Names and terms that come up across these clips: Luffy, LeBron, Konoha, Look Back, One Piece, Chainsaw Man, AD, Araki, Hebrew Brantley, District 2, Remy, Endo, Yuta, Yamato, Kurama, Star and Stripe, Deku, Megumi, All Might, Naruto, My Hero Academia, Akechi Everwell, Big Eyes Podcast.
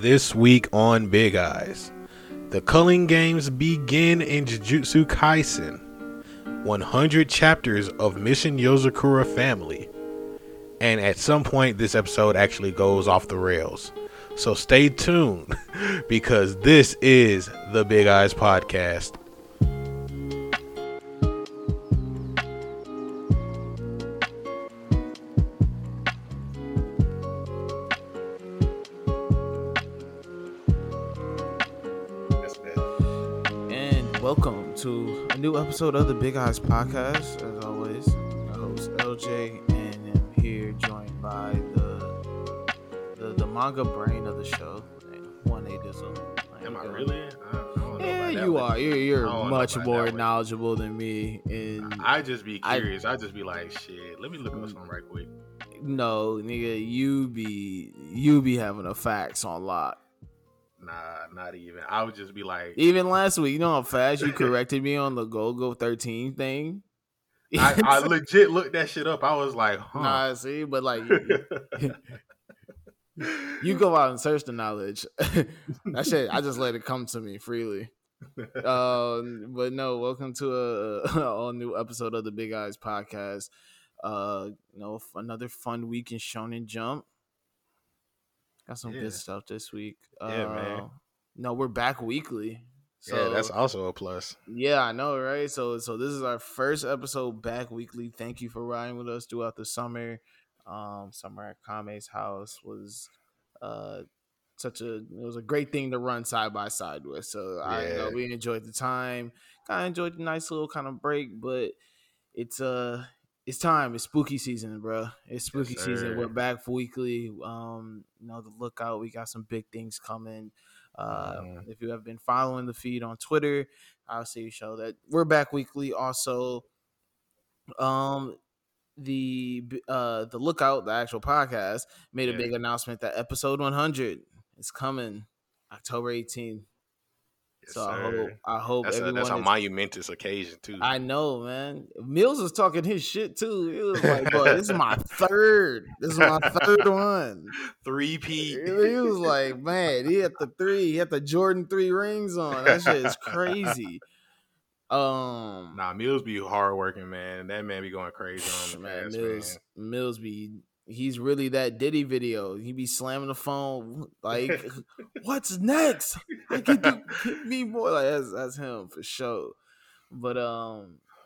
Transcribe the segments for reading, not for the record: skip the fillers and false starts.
This week on Big Eyes, the Culling Games begin in Jujutsu Kaisen, 100 chapters of Mission Yozakura Family, and at some point this episode actually goes off the rails, so stay tuned because this is the Big Eyes Podcast. New episode of the Big Eyes Podcast. As always, I host LJ, and I'm here joined by the manga brain of the show, One A Dizzle. Am I really? I don't know about you. You're much more knowledgeable than me. And I just be curious. I just be like, shit. Let me look up something right quick. No, nigga, you be having the facts on lock. Nah, not even. I would just be like... Even last week, you know how fast you corrected me on the Go-Go 13 thing? I legit looked that shit up. I was like, huh. Nah, see? But like... you go out and search the knowledge. That shit, I just let it come to me freely. But no, welcome to an all-new episode of the Big Eyes Podcast. Another fun week in Shonen Jump. Got some good stuff this week. Man. No, we're back weekly. So, that's also a plus. Yeah, I know, right? So this is our first episode back weekly. Thank you for riding with us throughout the summer. Summer at Kame's house was a great thing to run side by side with. So we enjoyed the time. Kind of enjoyed the nice little kind of break, but it's time. It's spooky season, bro. It's spooky season. We're back for weekly. The Lookout. We got some big things coming. If you have been following the feed on Twitter, obviously you show that we're back weekly. Also, the Lookout, the actual podcast, made a big announcement that episode 100 is coming October 18th. Yes, so I hope that's a monumentous occasion too. I know, man. Mills was talking his shit too. It was like, bro, this is my third one. 3-peat. He was like, man, he had the Jordan 3 rings on. That shit is crazy. Nah, Mills be hard working, man. That man be going crazy on the past, man. Mills be. He's really that Diddy video. He be slamming the phone like, "What's next? I can do give me more." Like that's him for sure. But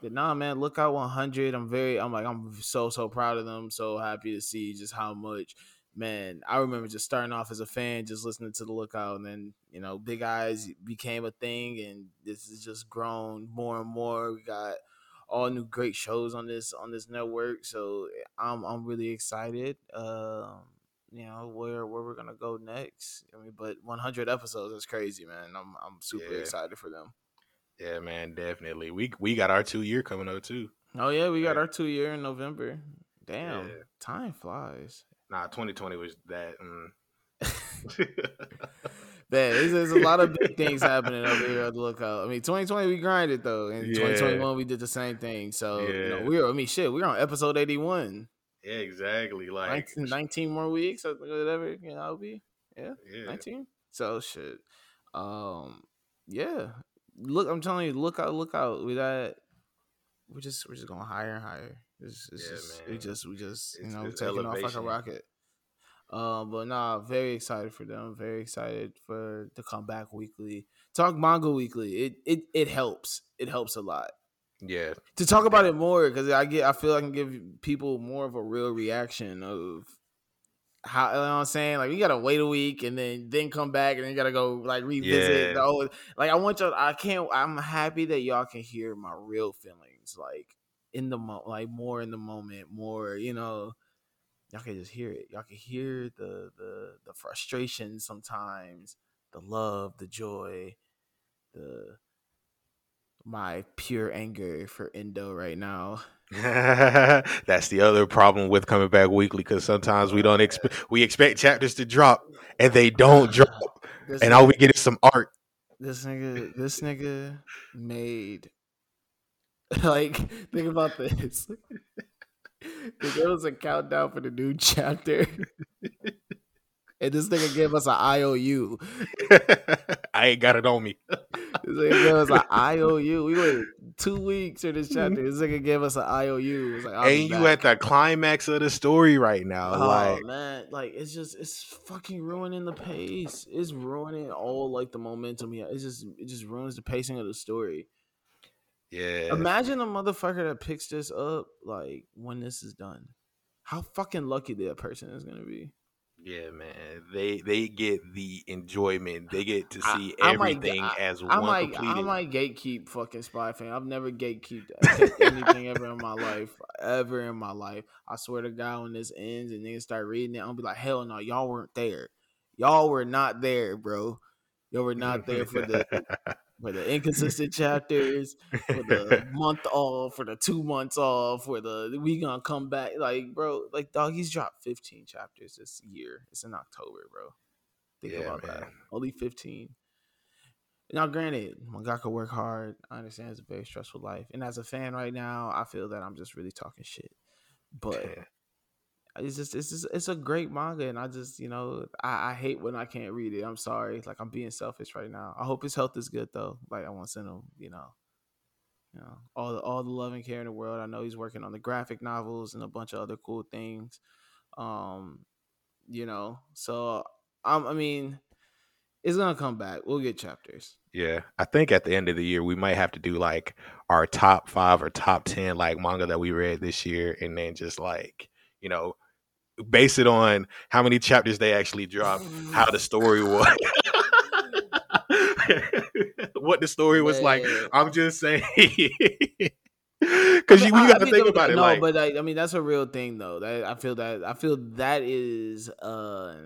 nah, man, Lookout 100. I'm so proud of them. So happy to see just how much. Man, I remember just starting off as a fan, just listening to the Lookout, and then Big Eyes became a thing, and this has just grown more and more. We got all new great shows on this network, so I'm really excited. Where we're gonna go next. I mean, but 100 episodes is crazy, man. I'm super excited for them. Yeah, man, definitely. We got our 2-year coming up too. Oh yeah, we got our 2-year in November. Damn, time flies. Nah, 2020 was that. Man, there's a lot of big things happening over here at the Lookout. I mean, 2020 we grinded though, and 2021 we did the same thing. So we're on episode 81. Yeah, exactly. Like 19 more weeks or whatever. I'll be 19. So shit. Look, I'm telling you, look out. We're just going higher and higher. It's taking off like a rocket. But nah, very excited for them. Very excited for the comeback weekly. Talk manga weekly. It helps. It helps a lot. Yeah. To talk about it more because I feel I can give people more of a real reaction of how, you know what I'm saying? Like, you gotta wait a week and then come back and then you gotta go like revisit the old. Like I'm happy that y'all can hear my real feelings. Like more in the moment, more, y'all can just hear it. Y'all can hear the frustration sometimes, the love, the joy, my pure anger for Endo right now. That's the other problem with coming back weekly, because sometimes we don't expect chapters to drop and they don't drop, and all we get is some art. This nigga made think about this. There was a countdown for the new chapter. And this nigga gave us an IOU. I ain't got it on me. This nigga gave us an IOU. We waited 2 weeks for this chapter. This nigga gave us an IOU. It was like, and you at the climax of the story right now. Oh, like, man. Like, it's just, it's fucking ruining the pace. It's ruining all, like, the momentum. Yeah, it just ruins the pacing of the story. Yeah. Imagine a motherfucker that picks this up, like, when this is done. How fucking lucky that person is going to be. Yeah, man. They get the enjoyment. They get to see everything as one completed. I might gatekeep fucking Spy Family. I've never gatekeeped anything ever in my life. Ever in my life. I swear to God, when this ends and niggas start reading it, I'm going to be like, hell no, y'all weren't there. Y'all were not there, bro. Y'all were not there for the... For the inconsistent chapters, for the month off, for the 2 months off, for the we gonna come back. Like, bro, like, dog, he's dropped 15 chapters this year. It's in October, bro. Think about that. Only 15. Now, granted, Mangaka work hard. I understand it's a very stressful life. And as a fan right now, I feel that I'm just really talking shit. But it's a great manga, and I just, you know, I hate when I can't read it. I'm sorry, like, I'm being selfish right now. I hope his health is good though. Like, I want to send him, you know, all the love and care in the world. I know he's working on the graphic novels and a bunch of other cool things, you know. So I mean, it's gonna come back. We'll get chapters. Yeah, I think at the end of the year we might have to do like our top 5 or top 10 like manga that we read this year, and then just like, you know, base it on how many chapters they actually dropped, how the story was, what the story was like. I'm just saying, because you got to think about it. No, like, but I mean, that's a real thing, though. I feel that is a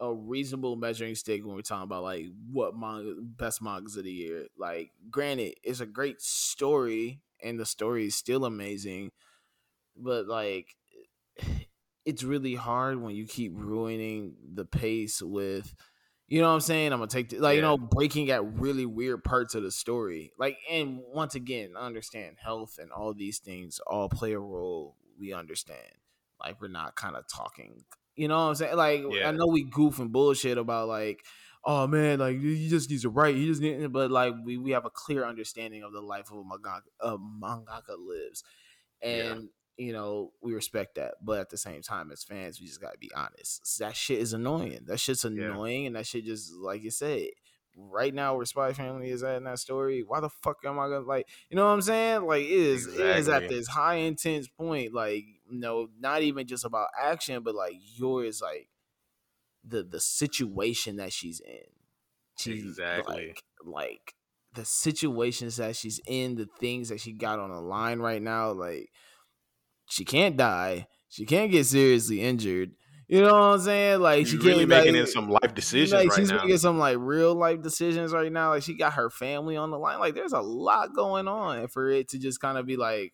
reasonable measuring stick when we're talking about like what manga, best mangas of the year. Like, granted, it's a great story, and the story is still amazing, but like, it's really hard when you keep ruining the pace with, you know what I'm saying? I'm gonna take the, like, you know, breaking at really weird parts of the story. Like, and once again, I understand health and all these things all play a role. We understand, like, we're not kind of talking, you know what I'm saying? Like, I know we goof and bullshit about like, oh man, like, he just needs to write. He just needs, but like, we have a clear understanding of the life of a mangaka lives, and you know, we respect that. But at the same time, as fans, we just gotta be honest. That shit is annoying. That shit's annoying, and that shit just, like you said, right now where Spy Family is at in that story, why the fuck am I gonna, like, you know what I'm saying? Like, it is at this high intense point. Like, no, not even just about action, but like yours, like, the situation that she's in. She's exactly like the situations that she's in, the things that she got on the line right now. Like, she can't die, she can't get seriously injured, you know what I'm saying? Like, she's really making some life decisions right now. She's making some like real life decisions right now. Like, she got her family on the line. Like, there's a lot going on, and for it to just kind of be like,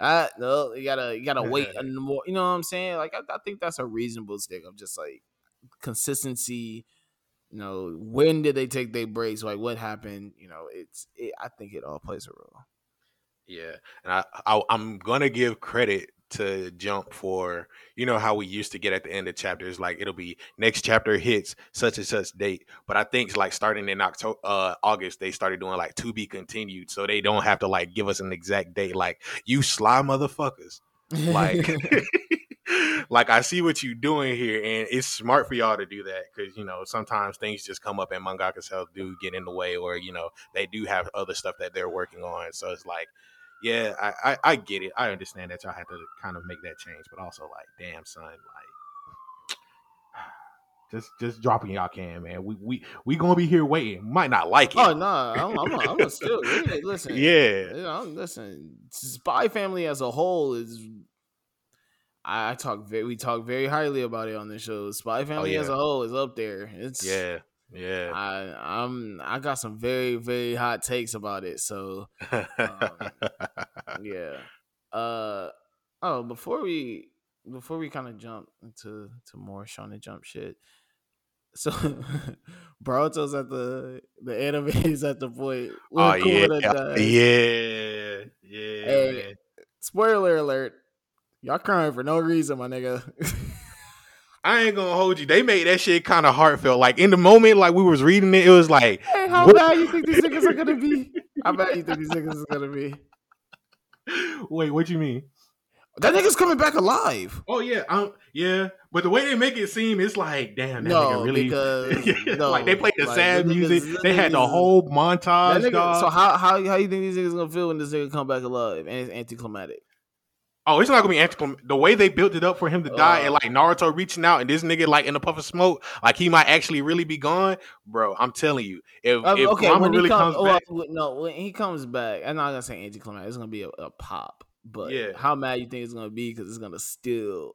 ah, no, you gotta wait a more, you know what I'm saying? Like, I think that's a reasonable stick of just like consistency. You know, when did they take their breaks? Like, what happened? You know, I think it all plays a role. Yeah, and I'm gonna give credit to Jump for, you know, how we used to get at the end of chapters, like, it'll be next chapter hits such and such date. But I think like starting in August, they started doing like to be continued, so they don't have to like give us an exact date. Like, you sly motherfuckers, like. Like, I see what you're doing here, and it's smart for y'all to do that, because, you know, sometimes things just come up and mangaka's health do get in the way, or, you know, they do have other stuff that they're working on. So it's like, yeah, I get it. I understand that y'all have to kind of make that change, but also like, damn son, like, just dropping y'all can, man. We gonna be here waiting. Might not like it. Oh no, I'm still really listen. Yeah, listen. Spy Family as a whole is. We talk very highly about it on the show. Spy Family as a whole is up there. It's I got some very, very hot takes about it. So, yeah. Before we kind of jump into more Shonen Jump shit. So, Boruto's at the anime is at the point. Spoiler alert. Y'all crying for no reason, my nigga. I ain't gonna hold you. They made that shit kind of heartfelt. Like in the moment, like we was reading it, it was like, "Hey, how bad you think these niggas are gonna be? How bad you think these niggas is gonna be?" Wait, what you mean? That nigga's coming back alive. Oh yeah, yeah. But the way they make it seem, it's like, damn, that nigga really. Because, no, like they played the sad music. They had the whole montage. Nigga, so how you think these niggas gonna feel when this nigga come back alive and it's anticlimactic? Oh, it's not gonna be anticlimactic. The way they built it up for him to die, and like Naruto reaching out, and this nigga like in a puff of smoke, like he might actually really be gone, bro. I'm telling you, if okay, Kurama really comes back, when he comes back, I'm not gonna say anticlimactic. It's gonna be a pop. But yeah. How mad you think it's gonna be? Because it's gonna steal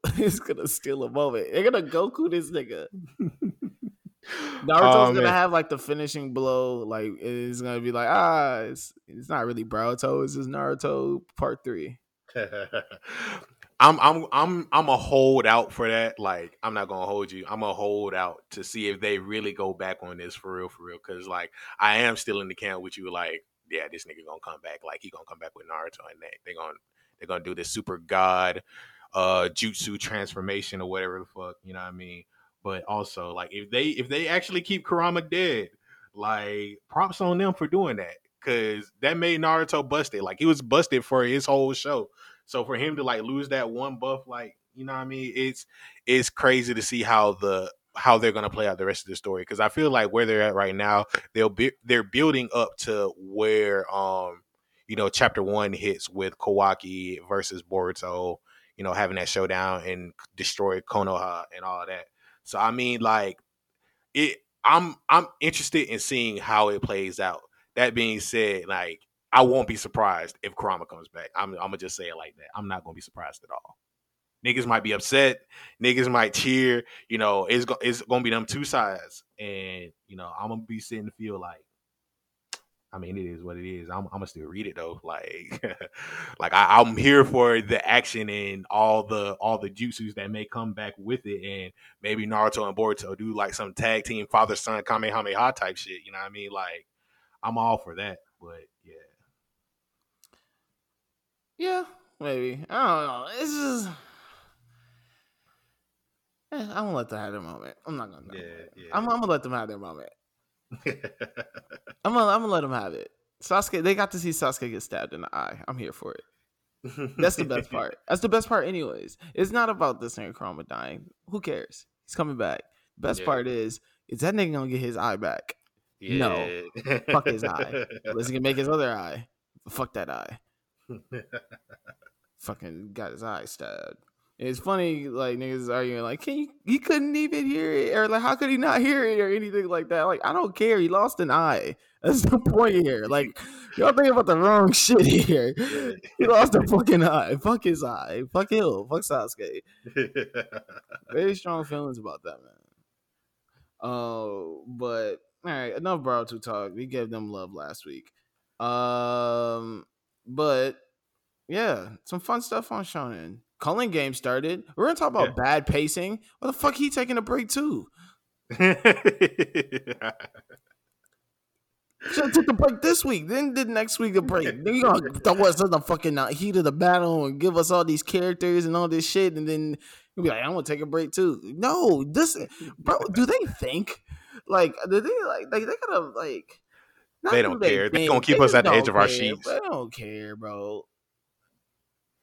a moment. They're gonna Goku this nigga. Naruto's gonna have like the finishing blow. Like it's gonna be like it's not really Naruto. It's just Naruto Part 3. I'm a hold out for that. Like I'm not gonna hold you. I'm a hold out to see if they really go back on this for real. Because like I am still in the camp with you. Like yeah, this nigga gonna come back. Like he gonna come back with Naruto and that they're gonna do this super god jutsu transformation or whatever the fuck, you know what I mean? But also, like if they actually keep Kurama dead, like props on them for doing that. Cause that made Naruto busted. Like he was busted for his whole show. So for him to like lose that one buff, like, you know what I mean? It's crazy to see how they're gonna play out the rest of the story. Cause I feel like where they're at right now, they're building up to where you know, chapter 1 hits with Kawaki versus Boruto, you know, having that showdown and destroy Konoha and all that. So I mean, like, I'm interested in seeing how it plays out. That being said, like, I won't be surprised if Kurama comes back. I'm gonna just say it like that. I'm not gonna be surprised at all. Niggas might be upset. Niggas might cheer. You know, it's gonna be them two sides, and you know, I'm gonna be sitting in the field like. I mean, it is what it is. I'm gonna still read it though. Like, like I'm here for the action and all the jutsus that may come back with it, and maybe Naruto and Boruto do like some tag team father son Kamehameha type shit. You know what I mean? Like, I'm all for that. But yeah, maybe I don't know. It's just I'm gonna let them have their moment. I'm not gonna. Yeah. I'm gonna let them have their moment. I'm gonna let him have it. Sasuke, they got to see Sasuke get stabbed in the eye. I'm here for it. That's the best part. That's the best part anyways. It's not about this nigga Kurama dying. Who cares? He's coming back. Best part is that nigga gonna get his eye back? Yeah. No. Fuck his eye. Unless he can make his other eye. Fuck that eye. Fucking got his eye stabbed. It's funny, like niggas arguing, like he couldn't even hear it, or like how could he not hear it, or anything like that. Like I don't care, he lost an eye. That's the point here. Like y'all thinking about the wrong shit here. He lost a fucking eye. Fuck his eye. Fuck him. Fuck Sasuke. Very strong feelings about that, man. But all right, enough Boruto talk. We gave them love last week. But yeah, some fun stuff on Shonen. Culling Game started. We're going to talk about bad pacing. What the fuck? He taking a break too. Should've took a break this week. Then did next week a break. Then you're going to throw us in the fucking heat of the battle and give us all these characters and all this shit. And then you'll be like, I'm going to take a break too. No, this, bro, do they think? Like, do they like they got to, like, they don't care. They're going to keep us at the edge of our sheets. They don't care, bro.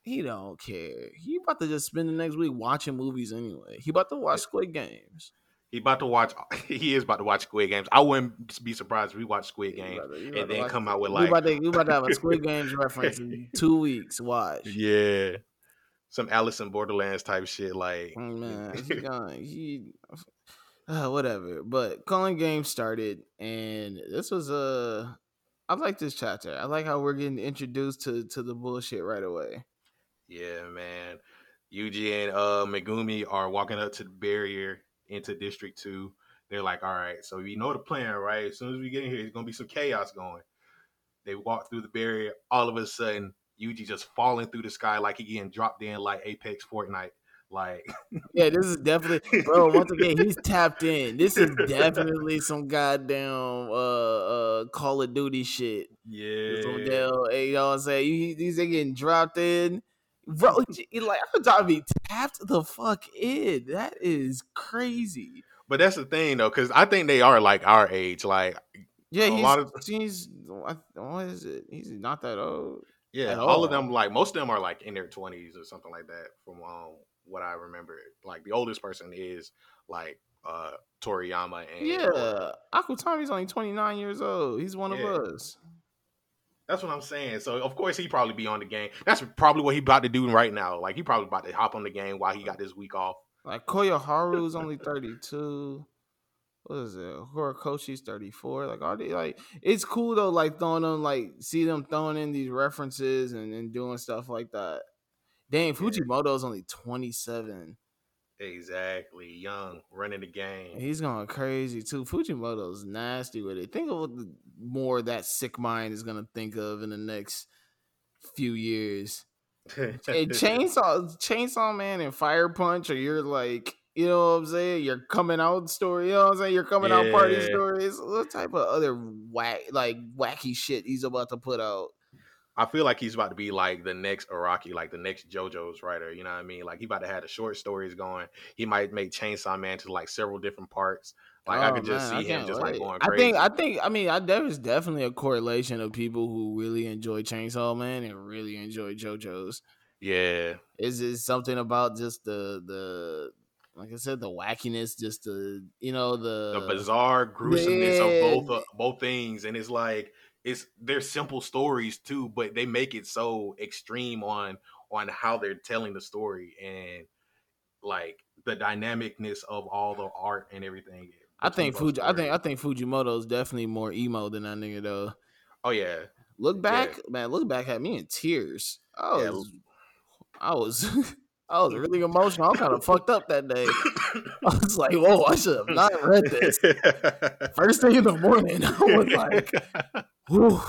He don't care. He about to just spend the next week watching movies anyway. He about to watch Squid Games. He is about to watch Squid Games. I wouldn't be surprised if we watch Squid Games and then come out with like... We about to have a Squid Games reference in 2 weeks. Watch. Yeah. Some Alice in Borderlands type shit. Like... Oh, man, he gone. Whatever. But Culling Game started and this was a... I like this chapter. I like how we're getting introduced to the bullshit right away. Yeah, man. Yuji and Megumi are walking up to the barrier into District 2. They're like, all right, so you know the plan, right? As soon as we get in here, there's going to be some chaos going. They walk through the barrier. All of a sudden, Yuji just falling through the sky like he getting dropped in like Apex Fortnite. Like, yeah, this is definitely, bro, once again, he's tapped in. This is definitely some goddamn Call of Duty shit. Yeah. This hotel, hey, you know what I'm saying? These are getting dropped in. Bro, like, I'm trying to be tapped the fuck in. That is crazy. But that's the thing, though, because I think they are, like, our age. Like, yeah, he's not that old. Yeah, all of them, like, most of them are, like, in their 20s or something like that, from what I remember. Like, the oldest person is, like, Toriyama. And Akutami's only 29 years old. He's one of us. That's what I'm saying. So, of course, he'd probably be on the game. That's probably what he's about to do right now. Like, he probably about to hop on the game while he got this week off. Like, Koyoharu's only 32. What is it? Horikoshi's 34. Like, are they, like, it's cool, though, like, throwing them, like, see them throwing in these references and doing stuff like that. Dang, Fujimoto's only 27. Exactly. Young, running the game. He's going crazy, too. Fujimoto's nasty with it. Think of what the more that sick mind is going to think of in the next few years. And Chainsaw Man and Fire Punch, or you're like, you know what I'm saying? Your coming out story, you know what I'm saying? Your coming out party stories. What type of other wacky shit he's about to put out? I feel like he's about to be like the next Araki, like the next JoJo's writer. You know what I mean? Like, he about to have the short stories going. He might make Chainsaw Man to like several different parts. Like, I could just see him just like going crazy. I mean, there is definitely a correlation of people who really enjoy Chainsaw Man and really enjoy JoJo's. Yeah, is it something about just the like I said, the wackiness, just the, you know, the bizarre gruesomeness of both things, and it's like. They're simple stories too, but they make it so extreme on how they're telling the story and like the dynamicness of all the art and everything. I think Fujimoto's definitely more emo than that nigga though. Oh yeah, Look Back had me in tears. I was really emotional. I was kind of fucked up that day. I was like, whoa, I should have not read this. First thing in the morning, I was like, whew.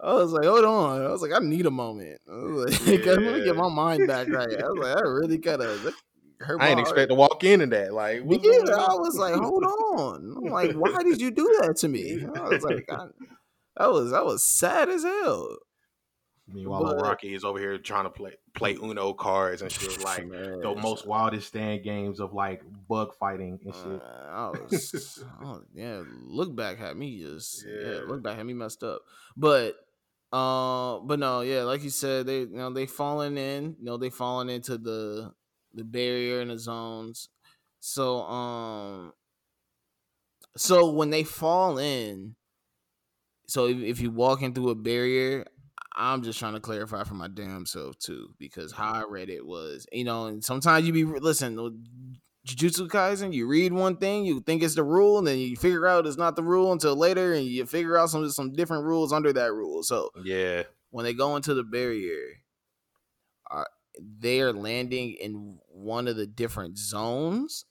I was like, hold on. I was like, I need a moment. I was like, let me get my mind back right. I was like, I really kind of hurt my I didn't expect to walk into that. Like, I was like, hold on. I'm like, why did you do that to me? I was like, I was sad as hell. Meanwhile, Rocky is over here trying to play Uno cards and shit, like man, the most wildest stand games of like bug fighting and shit. Look Back had me messed up. But no, yeah, like you said, they falling into the barrier and the zones. So when they fall in, so if you walk into a barrier. I'm just trying to clarify for my damn self too, because how I read it was, you know, and sometimes Jujutsu Kaisen, you read one thing, you think it's the rule, and then you figure out it's not the rule until later, and you figure out some different rules under that rule. So yeah, when they go into the barrier, they are landing in one of the different zones,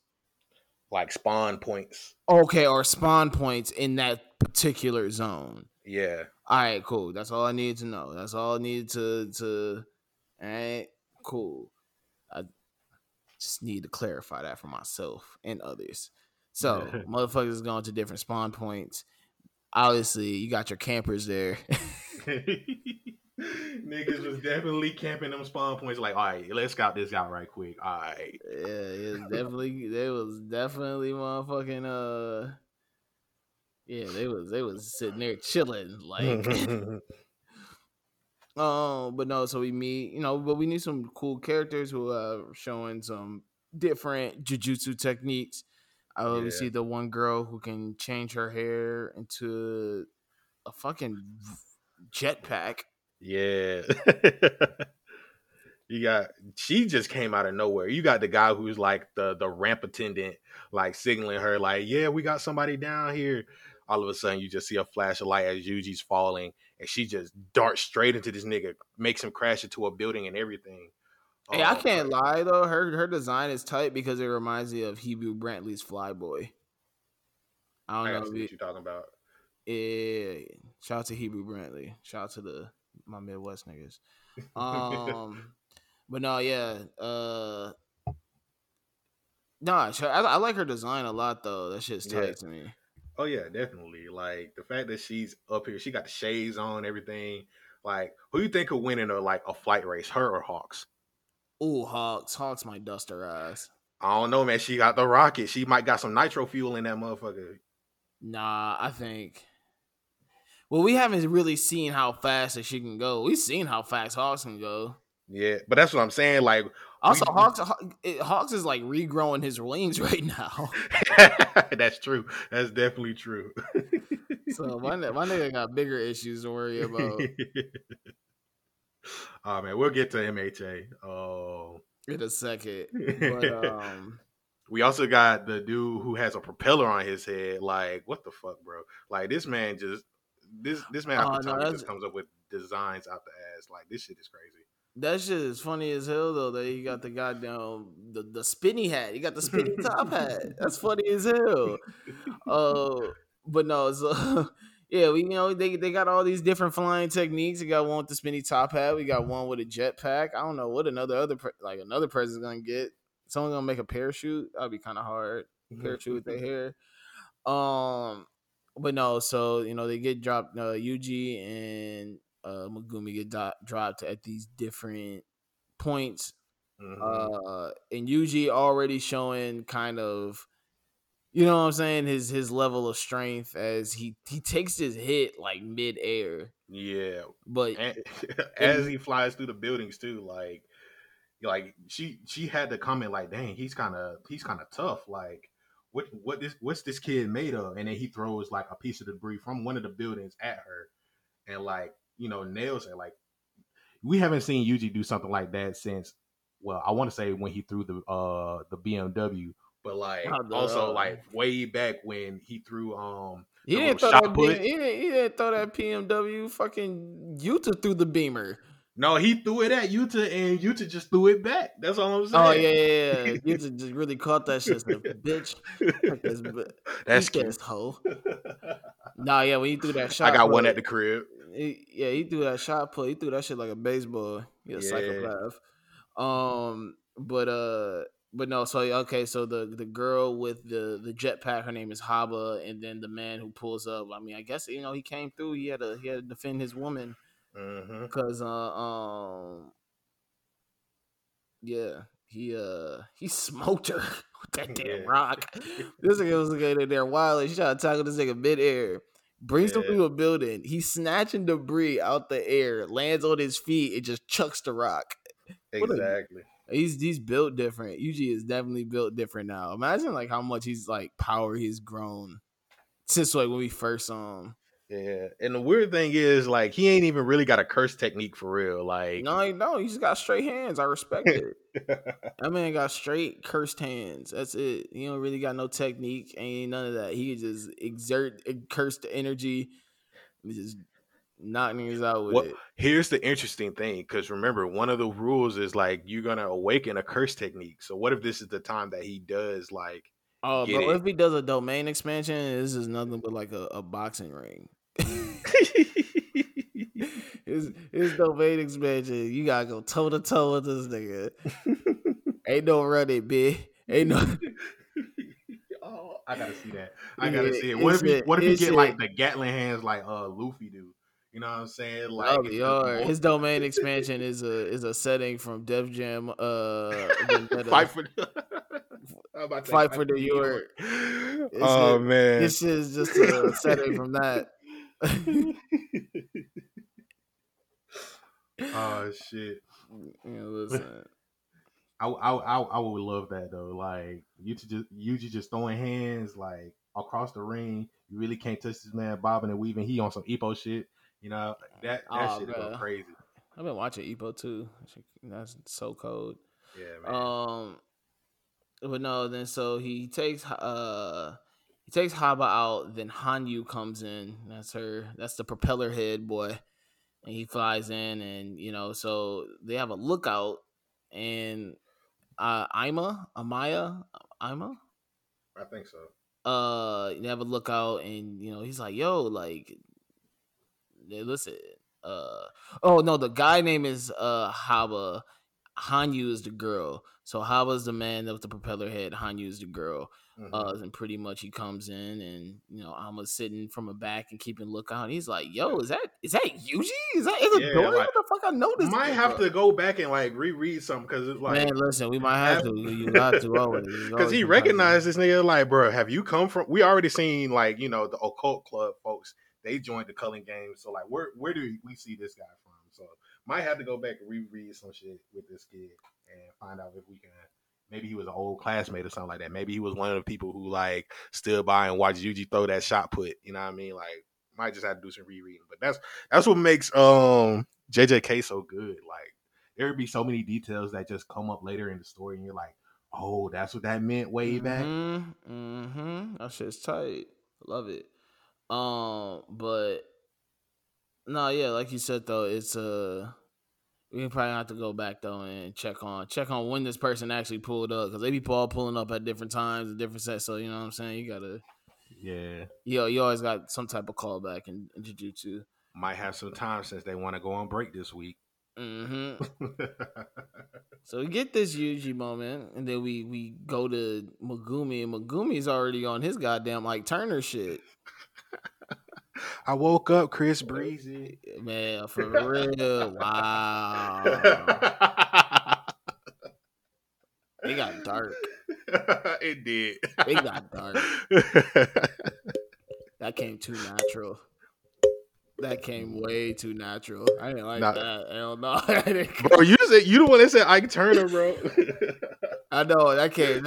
like spawn points. Okay, or spawn points in that particular zone. Yeah. All right, cool. That's all I needed to know. That's all I needed to. All right, cool. I just need to clarify that for myself and others. So, motherfuckers going to different spawn points. Obviously, you got your campers there. Niggas was definitely camping them spawn points. Like, all right, let's scout this out right quick. All right. Yeah, it was definitely motherfucking. Yeah, they was sitting there chilling like. But no, so we meet, you know, but we need some cool characters who are showing some different jujutsu techniques. We see the one girl who can change her hair into a fucking jetpack. Yeah. She just came out of nowhere. You got the guy who's like the ramp attendant, like signaling her, like, yeah, we got somebody down here. All of a sudden, you just see a flash of light as Yuji's falling, and she just darts straight into this nigga, makes him crash into a building and everything. Hey, I can't lie though, her design is tight because it reminds me of Hebrew Brantley's Flyboy. I don't know what you're talking about. Yeah, shout out to Hebrew Brantley. Shout out to my Midwest niggas. But no, yeah. I like her design a lot, though. That shit's tight to me. Oh, yeah, definitely. Like, the fact that she's up here, she got the shades on, everything. Like, who you think could win in a flight race, her or Hawks? Ooh, Hawks. Hawks might dust her eyes. I don't know, man. She got the rocket. She might got some nitro fuel in that motherfucker. Nah, I think. Well, we haven't really seen how fast that she can go. We've seen how fast Hawks can go. Yeah, but that's what I'm saying. Like, also, Hawks is like regrowing his wings right now. That's true. That's definitely true. So my nigga got bigger issues to worry about. Oh man, we'll get to MHA. Oh, in a second. But, we also got the dude who has a propeller on his head. Like, what the fuck, bro? Like, this man just this man just comes up with designs out the ass. Like, this shit is crazy. That shit is funny as hell though. That he got the goddamn the spinny hat. He got the spinny top hat. That's funny as hell. But no, so yeah, we they got all these different flying techniques. We got one with the spinny top hat. We got one with a jetpack. I don't know what another person's gonna get. Someone's gonna make a parachute. That'd be kind of hard. Parachute with their hair. But no, so they get dropped. Yuji and Megumi get dropped at these different points. Mm-hmm. And Yuji already showing kind of. You know what I'm saying? His level of strength as he takes his hit like midair. Yeah, but as he flies through the buildings too, like she had to comment like, "Dang, he's kind of tough." Like, what's this kid made of? And then he throws like a piece of debris from one of the buildings at her, and nails it. Like, we haven't seen Yuji do something like that since. Well, I want to say when he threw the BMW. But way back when he threw he didn't throw that PMW, fucking Yuta threw the Beamer. No, he threw it at Yuta and Yuta just threw it back. That's all I'm saying. Oh yeah. Yuta just really caught that shit. Bitch. That's this hoe. Nah, yeah, when he threw that shot. I got one at the crib. He threw that shot put. He threw that shit like a baseball. He's a psychopath. But no, so okay, so the girl with the jetpack, her name is Haba, and then the man who pulls up. I mean, I guess he came through. He had to defend his woman because he smoked her with that damn rock. This nigga was looking in there wild. She tried to tackle this nigga midair. Brings him through a building. He's snatching debris out the air, lands on his feet, and just chucks the rock. Exactly. He's built different. Yuji is definitely built different now. Imagine like how much he's like power he's grown since like when we first saw him. Yeah, and the weird thing is like he ain't even really got a curse technique for real. Like no, he just got straight hands. I respect it. That man got straight cursed hands. That's it. He don't really got no technique. Ain't none of that. He just exert cursed energy. Just knocking his out with it. Here's the interesting thing, because remember, one of the rules is like you're gonna awaken a curse technique. So what if this is the time that he does like? Oh, but what if he does a domain expansion? This is nothing but like a boxing ring. His domain expansion. You gotta go toe to toe with this nigga. Ain't no running, bitch. Ain't no. Oh, I gotta see that. I gotta see it. What if he get like the Gatling hands like Luffy do? You know what I'm saying? Like his domain expansion is a setting from Def Jam. Fight for the York. Oh man, this is just a setting from that. Oh shit! Yeah, listen, I would love that though. Like you just throwing hands like across the ring. You really can't touch this man bobbing and weaving. He on some Epo shit. You know, that shit go crazy. I've been watching Epo too. That's so cold. Yeah, man. But no, then so he takes Haba out, then Hanyu comes in. That's her. That's the propeller head boy. And he flies in and, so they have a lookout and Ima? I think so. They have a lookout and, he's like, yo, like, listen, the guy name is Haba. Hanyu is the girl. So Haba's the man with the propeller head. Hanyu is the girl. And pretty much he comes in and, you know, Alma's sitting from a back and keeping lookout. And he's like, yo, is that Yuji? Is that Isadora? Like, what the fuck? I noticed. Might have to go back and like reread something because it's like, man, listen, we might have to. You got to always. Because he recognized this nigga like, bro, have you come from? We already seen like, you know, the occult club folks. They joined the Culling Game. So like, where do we see this guy from? So might have to go back and reread some shit with this kid and find out if we can. Maybe he was an old classmate or something like that. Maybe he was one of the people who like stood by and watched Yuji throw that shot put. You know what I mean? Like, might just have to do some rereading. But that's what makes JJK so good. Like, there would be so many details that just come up later in the story, and you're like, oh, that's what that meant way back. That shit's tight. Love it. But no, yeah, like you said though, it's a. We probably have to go back though and check on when this person actually pulled up, because they be all pulling up at different times and different sets. So you know what I'm saying? You gotta, yeah, you always got some type of callback in Jujutsu. Might have some time since they want to go on break this week. So we get this Yuji moment, and then we go to Megumi, and Megumi's already on his goddamn like Turner shit. I woke up, Chris Breezy. Man, for real. Wow. They got dark. It did. They got dark. That came too natural. That came way too natural. I didn't like that. Hell no. Bro, you the one that said Ike Turner, bro. I know. That came.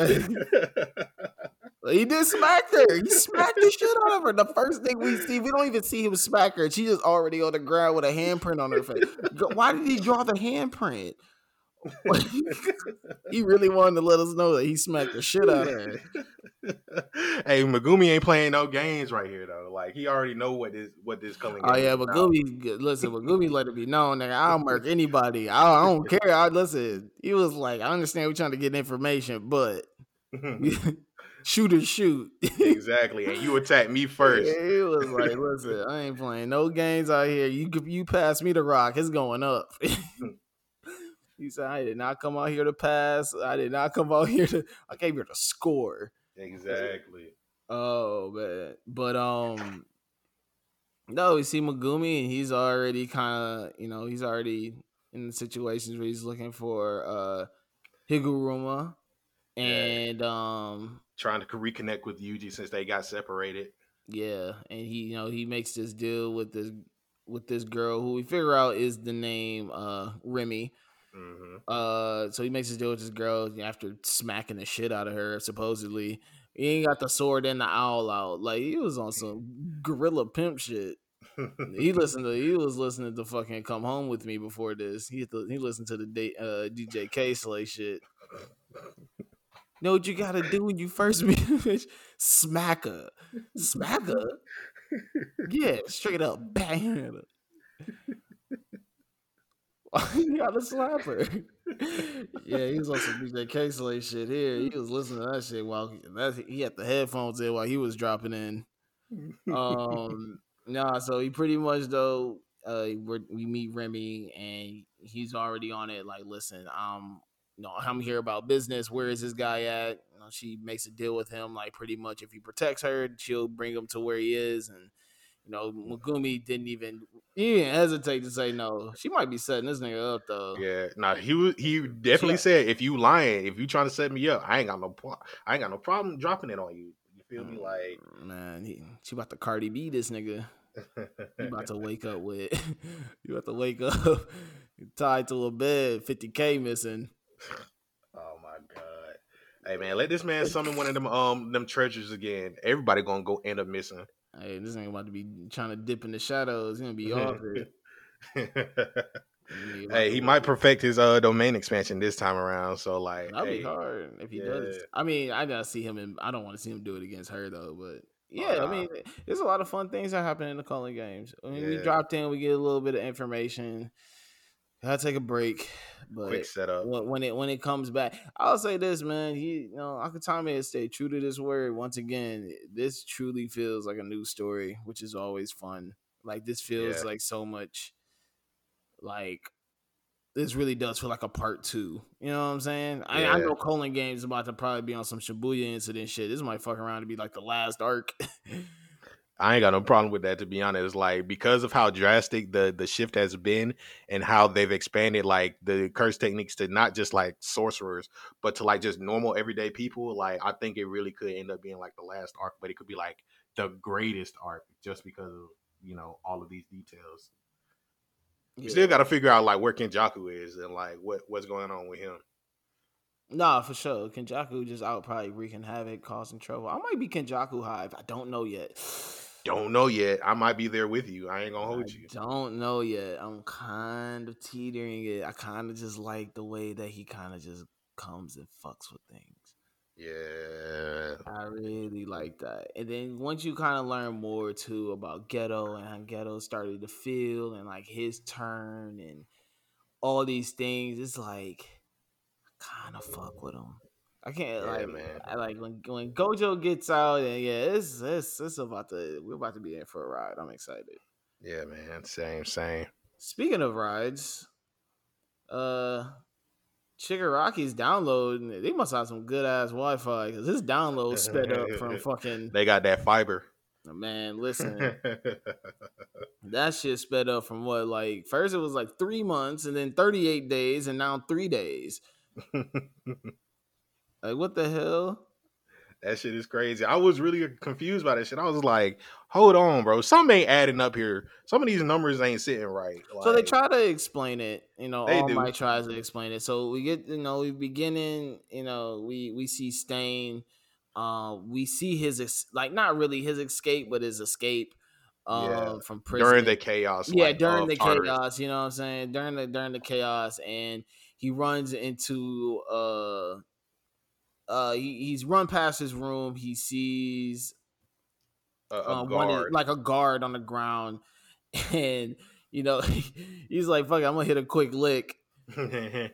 He did smack her. He smacked the shit out of her. The first thing we see, we don't even see him smack her. She just already on the ground with a handprint on her face. Why did he draw the handprint? He really wanted to let us know that he smacked the shit out of her. Hey, Megumi ain't playing no games right here though. Like, he already know what this coming. Oh yeah, Megumi. Listen, Megumi let it be known that I'll murk anybody. I don't care. Listen. He was like, I understand we're trying to get information, but. Shoot. Exactly, and you attack me first. Yeah, he was like, listen, I ain't playing no games out here. You pass me the rock, it's going up. He said, I did not come out here to pass. I did not come out here to, I came here to score. Exactly. Oh, man. But, no, we see Megumi, and he's already kind of, you know, he's already in the situations where he's looking for Higuruma. And trying to reconnect with Yuji since they got separated. Yeah, and he, you know, he makes this deal with this girl who we figure out is the name Remy. So he makes this deal with this girl after smacking the shit out of her. Supposedly, he ain't got the sword and the owl out. Like, he was on some gorilla pimp shit. He was listening to fucking Come Home With Me before this. He listened to the DJ K Slay shit. Know what you gotta do when you first meet a bitch? Smack her. Yeah, straight up bang her. You gotta slap her. Yeah, he was on some DJ K-Slay shit here. He was listening to that shit he had the headphones in while he was dropping in. So he pretty much though, we meet Remy, and he's already on it. Like, listen, no, I'm here about business. Where is this guy at? You know, she makes a deal with him. Like, pretty much, if he protects her, she'll bring him to where he is. And, you know, Megumi didn't even hesitate to say no. She might be setting this nigga up though. Yeah, he definitely said, if you lying, if you trying to set me up, I ain't got no problem dropping it on you. You feel me? Like, man, she about to Cardi B this nigga. You about to wake up with? You about to wake up tied to a bed, $50K missing. Oh my god! Hey man, let this man summon one of them treasures again. Everybody gonna go end up missing. Hey, this ain't about to be trying to dip in the shadows. He's gonna be awkward. Hey, he might perfect his domain expansion this time around. So like, that'd be hard if he does. I mean, I gotta see him, and I don't want to see him do it against her though. But yeah, I mean, there's a lot of fun things that happen in the Culling Games. I mean, we dropped in, we get a little bit of information. Gotta take a break. But quick setup. When it comes back, I'll say this, man. Akutami has stayed true to this word once again. This truly feels like a new story, which is always fun. Like, this feels like so much. Like, this really does feel like a part two. You know what I'm saying? Yeah. I know Culling Game is about to probably be on some Shibuya incident shit. This might fuck around to be like the last arc. I ain't got no problem with that, to be honest. Like, because of how drastic the shift has been and how they've expanded, like, the curse techniques to not just, like, sorcerers, but to, like, just normal everyday people, like, I think it really could end up being, like, the last arc, but it could be, like, the greatest arc just because of, you know, all of these details. You still got to figure out, like, where Kenjaku is and, like, what's going on with him. Nah, for sure. Kenjaku just out probably wreaking havoc, causing trouble. I might be Kenjaku Hive. I don't know yet. I might be there with you. I ain't gonna hold you. Don't know yet. I'm kind of teetering it. I kind of just like the way that he kind of just comes and fucks with things. Yeah, I really like that. And then once you kind of learn more too about Geto and how Geto started to feel and like his turn and all these things, it's like I kind of fuck with him. I can't man. I like when Gojo gets out and it's we're about to be in for a ride. I'm excited. Yeah, man. Same. Speaking of rides, Shigaraki's download. They must have some good ass Wi-Fi because his download sped up from fucking. They got that fiber. Man, listen. That shit sped up from what first it was like 3 months and then 38 days and now 3 days. Like, what the hell? That shit is crazy. I was really confused by that shit. I was like, hold on, bro. Something ain't adding up here. Some of these numbers ain't sitting right. Like, so they try to explain it. You know, All Might tries to explain it. So we get, we see Stain. We see his, not really his escape, but his escape from prison. During the chaos. Yeah, during the chaos. You know what I'm saying? During the chaos. And he runs into... he's run past his room. He sees a guard on the ground, and he's like, "Fuck it, I'm gonna hit a quick lick." Even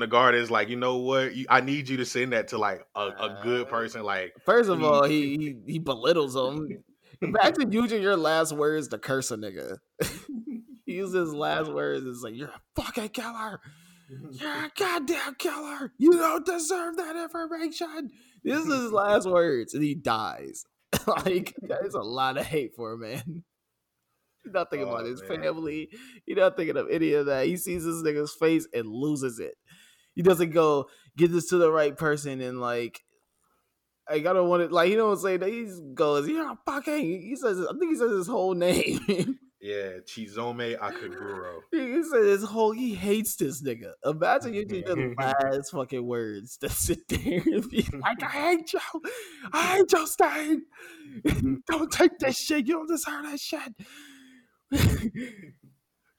the guard is like, "You know what? I need you to send that to a good person." Like, first of all, he belittles him. Imagine using your last words to curse a nigga. He uses his last words. It's like, "You're a fucking killer. You're a goddamn killer. You don't deserve that information." This is his last words, and he dies. That is a lot of hate for a man. He's not thinking about his family. He's not thinking of any of that. He sees this nigga's face and loses it. He doesn't go get this to the right person and I don't want it. You know what I'm saying? He just goes, "You're a fucking." He says, I think he says his whole name. Yeah, Chizome Akaguro. He said he hates this nigga. Imagine you do the last fucking words that sit there and be like, "I hate you. I hate you, Stain. Don't take this shit. You don't deserve that shit."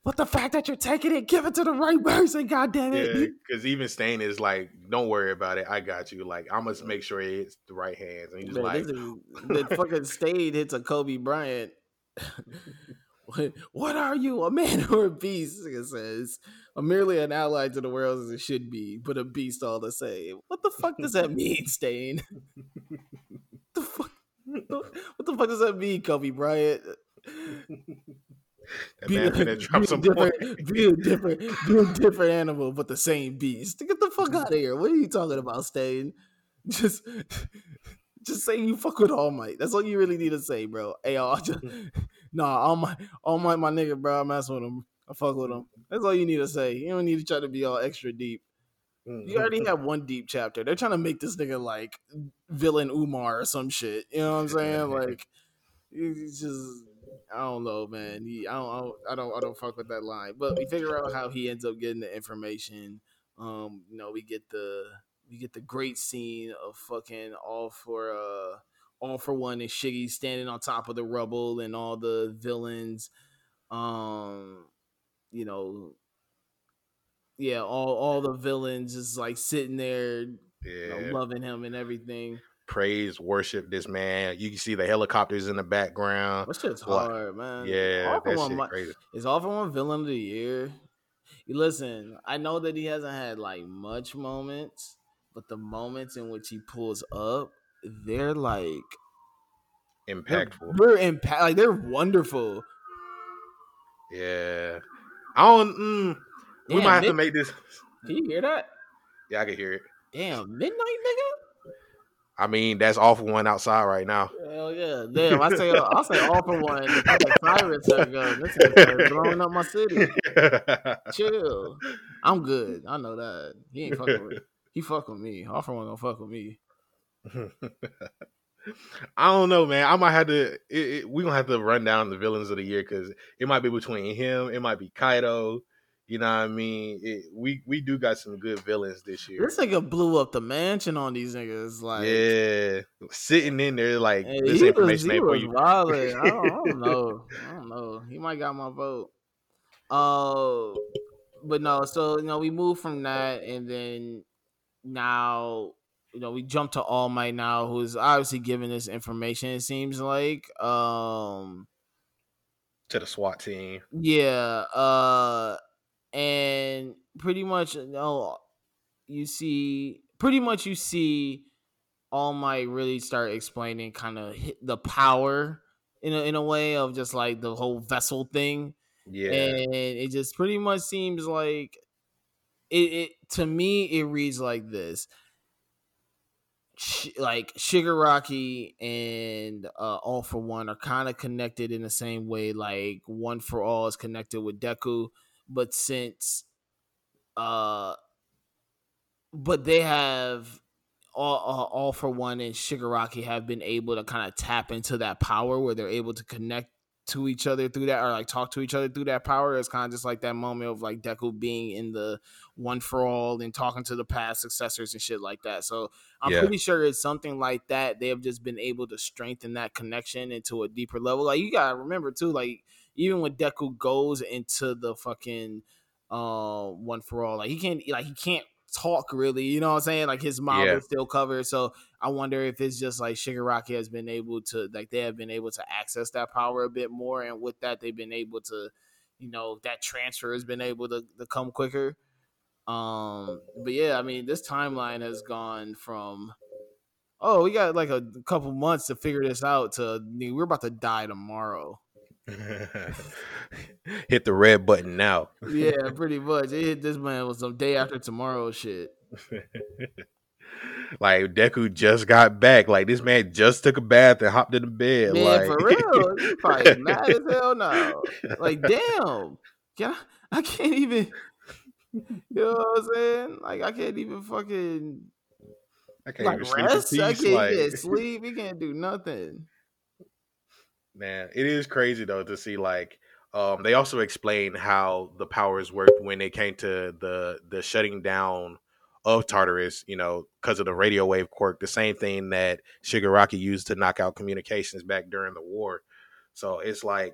But the fact that you're taking it, give it to the right person, goddammit. Yeah, because even Stain is like, "Don't worry about it. I got you. I must make sure it's the right hands." And he's the fucking Stain hits a Kobe Bryant. "What are you, a man or a beast?" It says, "I'm merely an ally to the world as it should be, but a beast all the same." What the fuck does that mean, Stain? What the fuck does that mean, Kobe Bryant? Be a different animal, but the same beast. Get the fuck out of here. What are you talking about, Stain? Just say you fuck with All Might. That's all you really need to say, bro. Hey, y'all. All Might, my nigga, bro. I mess with him. I fuck with him. That's all you need to say. You don't need to try to be all extra deep. You already have one deep chapter. They're trying to make this nigga like villain Umar or some shit. You know what I'm saying? He's just, I don't know, man. I don't fuck with that line. But we figure out how he ends up getting the information. We get the great scene of fucking All For One and Shiggy standing on top of the rubble and all the villains. All the villains just sitting there, loving him and everything. Praise, worship this man. You can see the helicopters in the background. That shit's hard, man. Yeah, that shit crazy. Is All For One villain of the year? Listen, I know that he hasn't had much moments, but the moments in which he pulls up, they're impactful. They're wonderful. Yeah. I don't. Damn, we might have to make this. Can you hear that? Yeah, I can hear it. Damn, midnight, nigga. I mean, that's All For One outside right now. Hell yeah! Damn, I say All For One. The pirates are going. This is blowing up my city. Chill. I'm good. I know that he ain't fucking with. He fuck with me. All For One gonna fuck with me. I don't know, man. I might have to. We gonna have to run down the villains of the year because it might be between him. It might be Kaido. You know what I mean? We do got some good villains this year. This nigga blew up the mansion on these niggas. Like, yeah, sitting in there like hey, this information ain't for you. I don't know. He might got my vote. But no. So you know, we moved from that, and then now you know we jump to All Might now, who's obviously giving this information. It seems like to the SWAT team. Yeah. And pretty much, you see All Might really start explaining kind of the power in a way of just like the whole vessel thing. Yeah. And it just pretty much seems like it to me, it reads like this. Like Shigaraki and All For One are kind of connected in the same way. Like One For All is connected with Deku. But since, they have all For One and Shigaraki have been able to kind of tap into that power where they're able to connect to each other through that, or like talk to each other through that power. It's kind of just like that moment of like Deku being in the One For All and talking to the past successors and shit like that. So I'm pretty sure it's something like that. They have just been able to strengthen that connection into a deeper level. Like you gotta remember too, like, even when Deku goes into the fucking One For All, like he can't talk really, you know what I'm saying? Like his mouth is still covered. So I wonder if it's just like Shigaraki has been able to, like they have been able to access that power a bit more, and with that they've been able to, you know, that transfer has been able to come quicker. But yeah, I mean this timeline has gone from we got like a couple months to figure this out to we're about to die tomorrow. Hit the red button now. Yeah, pretty much. It hit this man with some day after tomorrow shit. Like Deku just got back. Like this man just took a bath and hopped in the bed. Man, like for real, he's probably mad as hell now. Like damn, I can't even. You know what I'm saying? Like I can't even fucking. I can't like, even rest. Sleep in peace, I can't even sleep. He can't do nothing. Man, it is crazy though to see like they also explain how the powers worked when it came to the shutting down of Tartarus, you know, because of the radio wave quirk, the same thing that Shigaraki used to knock out communications back during the war. So it's like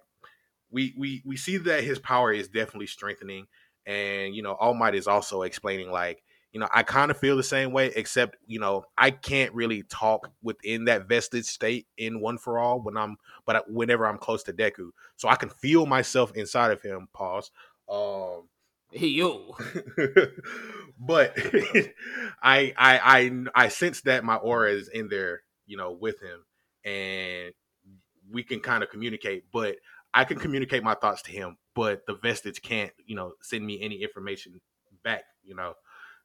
we see that his power is definitely strengthening, and you know, All Might is also explaining like, you know, I kind of feel the same way, except, you know, I can't really talk within that vested state in One For All whenever I'm close to Deku. So I can feel myself inside of him. Pause. Hey, yo. But I sense that my aura is in there, you know, with him, and we can kind of communicate, but I can communicate my thoughts to him, but the vestige can't, you know, send me any information back, you know?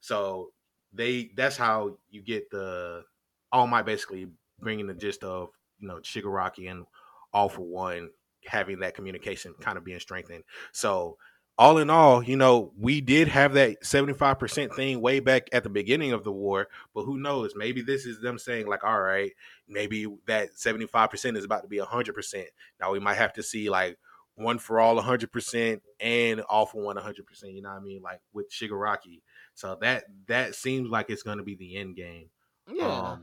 So that's how you get the All Might basically bringing the gist of, you know, Shigaraki and All For One having that communication kind of being strengthened. So all in all, you know, we did have that 75% thing way back at the beginning of the war, but who knows? Maybe this is them saying like, all right, maybe that 75% is about to be 100%. Now we might have to see like One For All 100% and All For One 100%. You know what I mean? Like with Shigaraki. So that seems like it's going to be the end game. Yeah,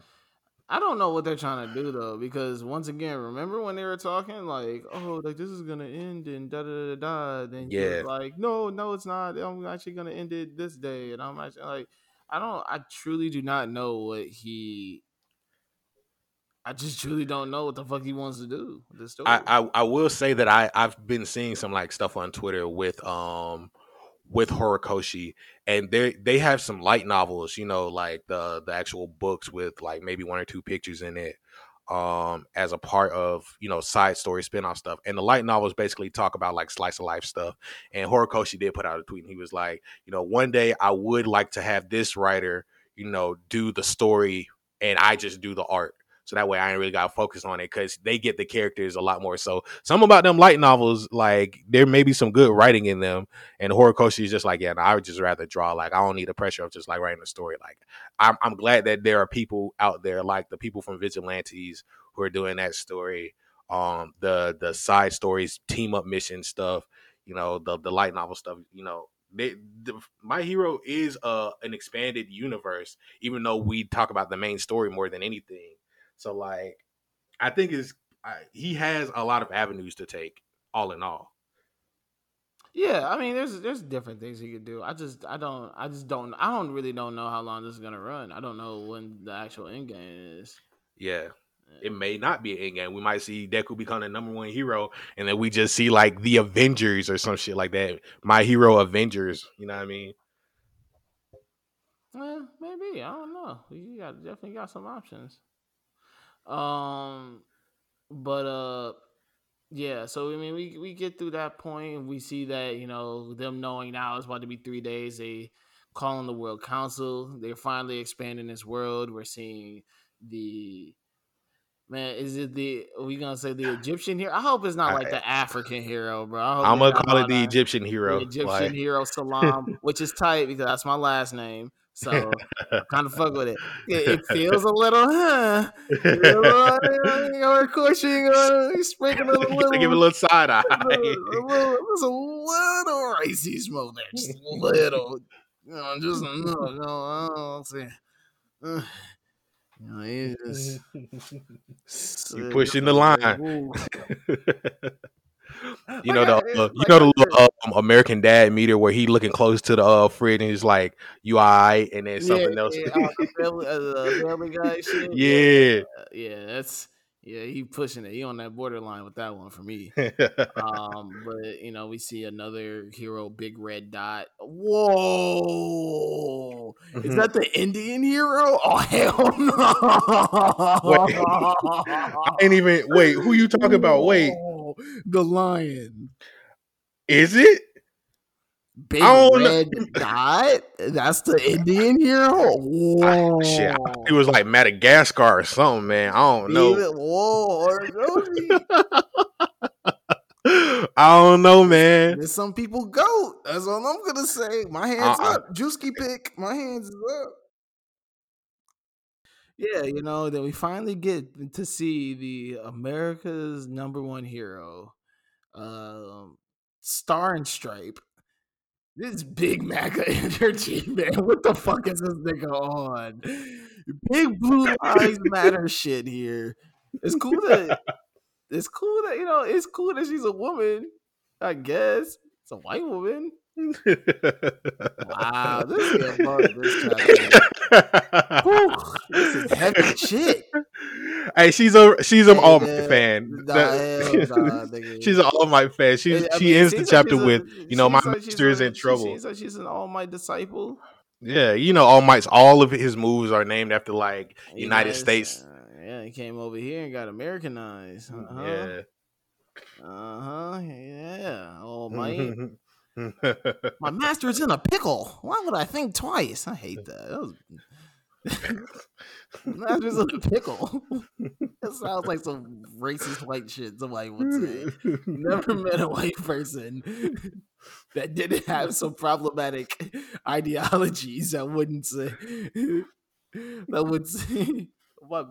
I don't know what they're trying to do though, because once again, remember when they were talking like, "Oh, like this is going to end and da da da da," then you're like, "No, it's not. I'm actually going to end it this day," and I'm actually like, I truly do not know what he. I just truly don't know what the fuck he wants to do with this story. I will say that I've been seeing some like stuff on Twitter with Horikoshi, and they have some light novels, you know, like the actual books with like maybe one or two pictures in it. as a part of, you know, side story spinoff stuff. And the light novels basically talk about like slice of life stuff. And Horikoshi did put out a tweet and he was like, you know, one day I would like to have this writer, you know, do the story and I just do the art. So that way I ain't really got to focus on it because they get the characters a lot more. So some about them light novels, like there may be some good writing in them. And Horikoshi is just like, yeah, no, I would just rather draw. Like I don't need the pressure of just like writing a story. Like I'm glad that there are people out there like the people from Vigilantes who are doing that story. The side stories, team up mission stuff, you know, the light novel stuff, you know. My Hero is an expanded universe, even though we talk about the main story more than anything. So, like, I think he has a lot of avenues to take, all in all. Yeah, I mean, there's different things he could do. I don't really know how long this is gonna run. I don't know when the actual end game is. Yeah. It may not be an end game. We might see Deku become the number one hero, and then we just see like the Avengers or some shit like that. My Hero Avengers, you know what I mean? Well, maybe, I don't know. You definitely got some options. Yeah, so I mean we get through that point and we see that, you know, them knowing now it's about to be 3 days, they call on the World Council, they're finally expanding this world. We're seeing the Egyptian hero? I hope it's not like the African hero, bro. I'm gonna call it the Egyptian hero. The Egyptian hero Salam, which is tight because that's my last name. So I kind of fuck with it. It feels a little, of course, you sprinkle a little. Give it a little side eye. It was a little racism there, just a little. You know, just no. I don't see. You know, he's just you're pushing the line. You know the American Dad meter where he looking close to the fridge and he's like, "You alright?" and then something else. Yeah, he pushing it. He on that borderline with that one for me. But you know, we see another hero, Big Red Dot. Whoa, is that the Indian hero? Oh hell no! Wait. Wait, who you talking about? Wait. The lion. Is it? Big Red Dot? That's the Indian hero? Whoa. It was like Madagascar or something, man. I don't know. I don't know, man. There's some people goat. That's all I'm going to say. My hands up. Juicy pick. My hands is up. Yeah, you know, then we finally get to see the America's number one hero, Star and Stripe. This Big Maca energy, man. What the fuck is this nigga on? Big Blue Lives Matter shit here. It's cool that she's a woman, I guess. It's a white woman. Wow, this is a bug, this is heavy shit. Hey, she's an All Might fan. She's an All Might fan. She ends the chapter with, you know, my master is in trouble. She's an All Might disciple. Yeah, you know, All Might's all of his moves are named after like United States. Yeah, he came over here and got Americanized. Yeah, All Might. My master is in a pickle. Why would I think twice? I hate that. My master's in a pickle. That sounds like some racist white shit somebody would say. Never met a white person that didn't have some problematic ideologies that wouldn't say my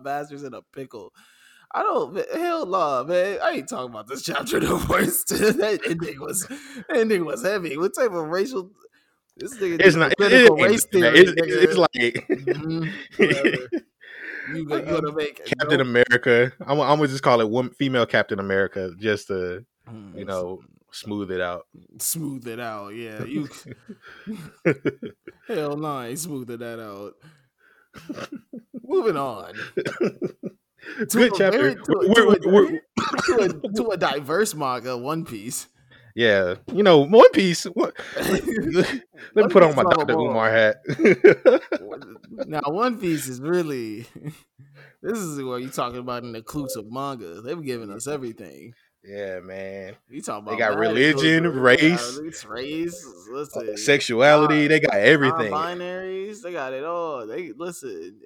master's in a pickle. Hell no, man. I ain't talking about this chapter no more. That ending was heavy. What type of racial? This nigga. It's not. It's like. You gonna make Captain America. I'm gonna just call it female Captain America, just to you know smooth it out. Smooth it out, yeah. You. Hell no, I ain't smoothing that out. Moving on. To a diverse manga, One Piece. Yeah, you know, One Piece. Let me put on my Dr. Umar hat. Now, One Piece is really This is what you talking about in occlusive manga. They were giving us everything. Yeah, man. You talking about they got religion, race, listen, sexuality. They got everything. Binaries. They got it all. They listen.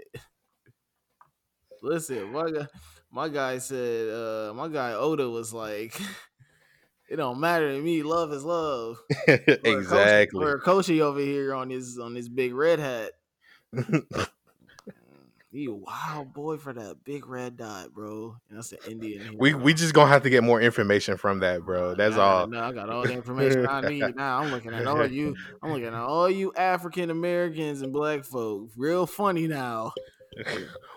My guy said. My guy Oda was like, it don't matter to me. Love is love. Exactly. Horikoshi over here on his big red hat. You wild boy for that big red dot, bro. That's an Indian. We just gonna have to get more information from that, bro. That's all. No, I got all the information I need now. I'm looking at all you African Americans and black folk. Real funny now.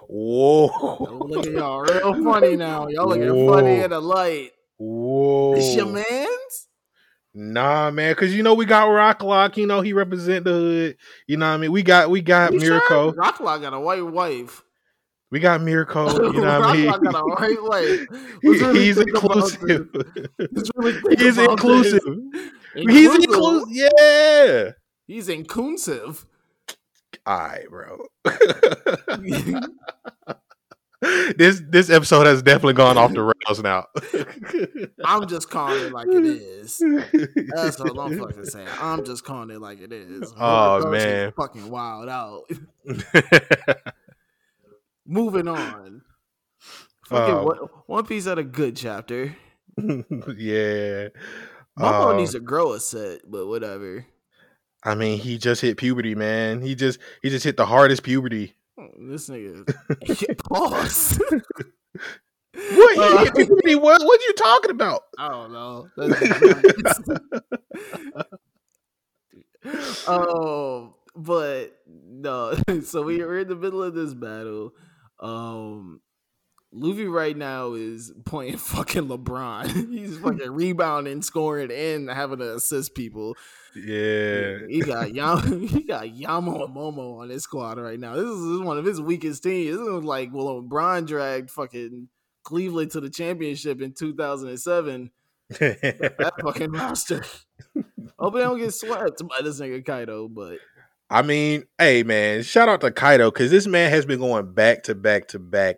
Whoa. Don't look at y'all. Real funny now. Y'all looking funny in the light. Whoa. It's your man's? Nah, man, because you know we got Rocklock. You know he represent the hood. You know what I mean? We got Mirko. Rocklock got a white wife. We got Mirko. You know what I mean? Rocklock got a white wife. He's inclusive. He's inclusive. He's inclusive. Yeah. He's inclusive. All right, bro. This episode has definitely gone off the rails now. I'm just calling it like it is. That's what I'm fucking saying. I'm just calling it like it is. Oh, man. Fucking wild out. Moving on. One Piece had a good chapter. Yeah. Momo needs to grow a set, but whatever. I mean, he just hit puberty, man. He just hit the hardest puberty. This nigga pause. What you talking about? I don't know. But no. So we're in the middle of this battle. Luffy right now is playing fucking LeBron. He's fucking rebounding, scoring, and having to assist people. Yeah, he got Yamo and Momo on his squad right now. This is one of his weakest teams. This is like, well, LeBron dragged fucking Cleveland to the championship in 2007. That fucking roster. Hope they don't get swept by this nigga Kaido, but. I mean, hey, man, shout out to Kaido, because this man has been going back to back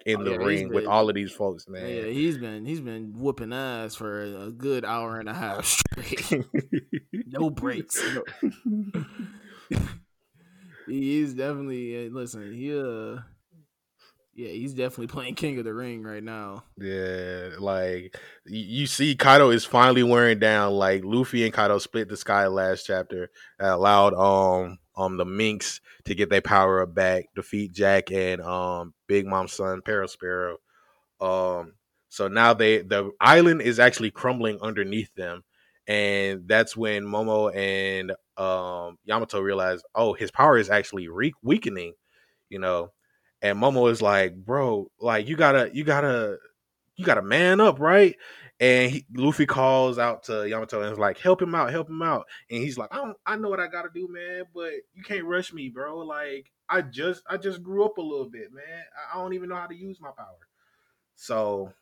in the ring with all of these folks, man. Yeah, he's been whooping ass for a good hour and a half straight. No breaks. No. He's definitely, listen, he's definitely playing King of the Ring right now. Yeah, like, you see Kaido is finally wearing down, like, Luffy and Kaido split the sky last chapter and allowed, the Minx to get their power up back, defeat Jack and Big Mom's son Peril Sparrow. So now the island is actually crumbling underneath them, and that's when Momo and Yamato realize, oh, his power is actually weakening, you know. And Momo is like, bro, like you gotta man up, right? And Luffy calls out to Yamato and is like, help him out. And he's like, I know what I got to do, man, but you can't rush me, bro. Like, I just grew up a little bit, man. I don't even know how to use my power. So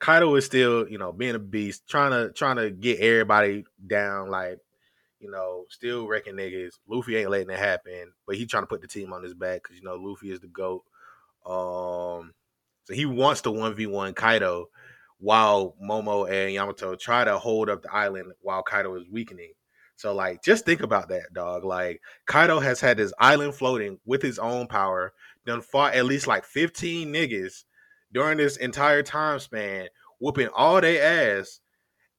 Kaido is still, you know, being a beast, trying to get everybody down, like, you know, still wrecking niggas. Luffy ain't letting it happen, but he trying to put the team on his back because, you know, Luffy is the GOAT. So he wants to 1v1 Kaido, while Momo and Yamato try to hold up the island while Kaido is weakening. So, like, just think about that, dog. Like, Kaido has had his island floating with his own power, done fought at least, like, 15 niggas during this entire time span, whooping all their ass,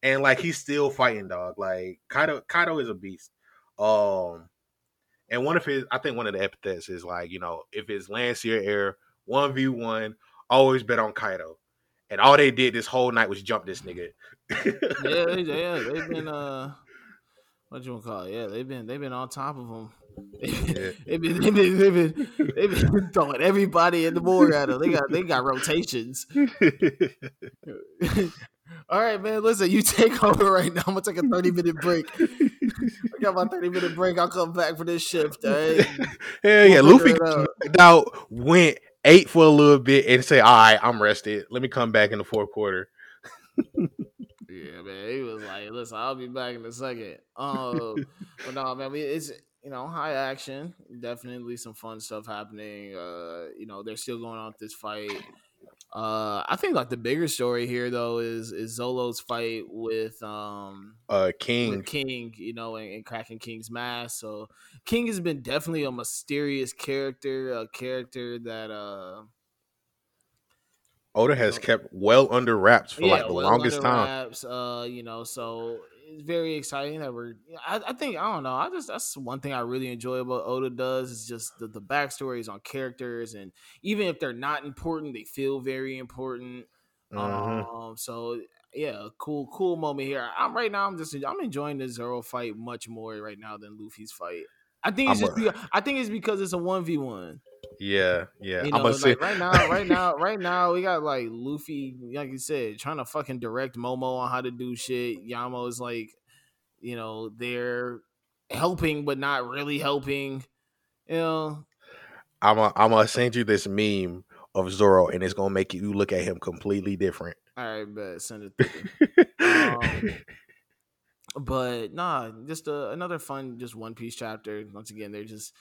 and, like, he's still fighting, dog. Like, Kaido is a beast. And one of the epithets is, like, you know, if it's land, sea, or air, 1v1, always bet on Kaido. And all they did this whole night was jump this nigga. yeah, they've been what you wanna call it? Yeah, they've been on top of him. They've been throwing everybody in the board at him. They got rotations. All right, man. Listen, you take over right now. I'm gonna take a 30-minute break. I got my 30-minute break. I'll come back for this shift. All right? Hell yeah, Luffy knocked out, went. Ate for a little bit and say, all right, I'm rested. Let me come back in the fourth quarter. Yeah, man. He was like, listen, I'll be back in a second. But no, man, it's you know, high action. Definitely some fun stuff happening. You know, they're still going out this fight. I think like the bigger story here though is Zolo's fight with King, you know, and cracking King's mask. So King has been definitely a mysterious character, a character that Oda has kept well under wraps for like the longest time. Wraps, you know, so it's very exciting that we're. I think that's one thing I really enjoy about Oda does is just the backstories on characters, and even if they're not important, they feel very important. So yeah, cool moment here. I'm enjoying the Zoro fight much more right now than Luffy's fight. I think it's because it's a 1v1. Yeah. You know, right now, we got like Luffy, like you said, trying to fucking direct Momo on how to do shit. Yamo is like, you know, they're helping but not really helping. You know, I'm gonna send you this meme of Zoro, and it's gonna make you look at him completely different. All right, bet, send it to me. But nah, just another fun, just One Piece chapter. Once again, they're just.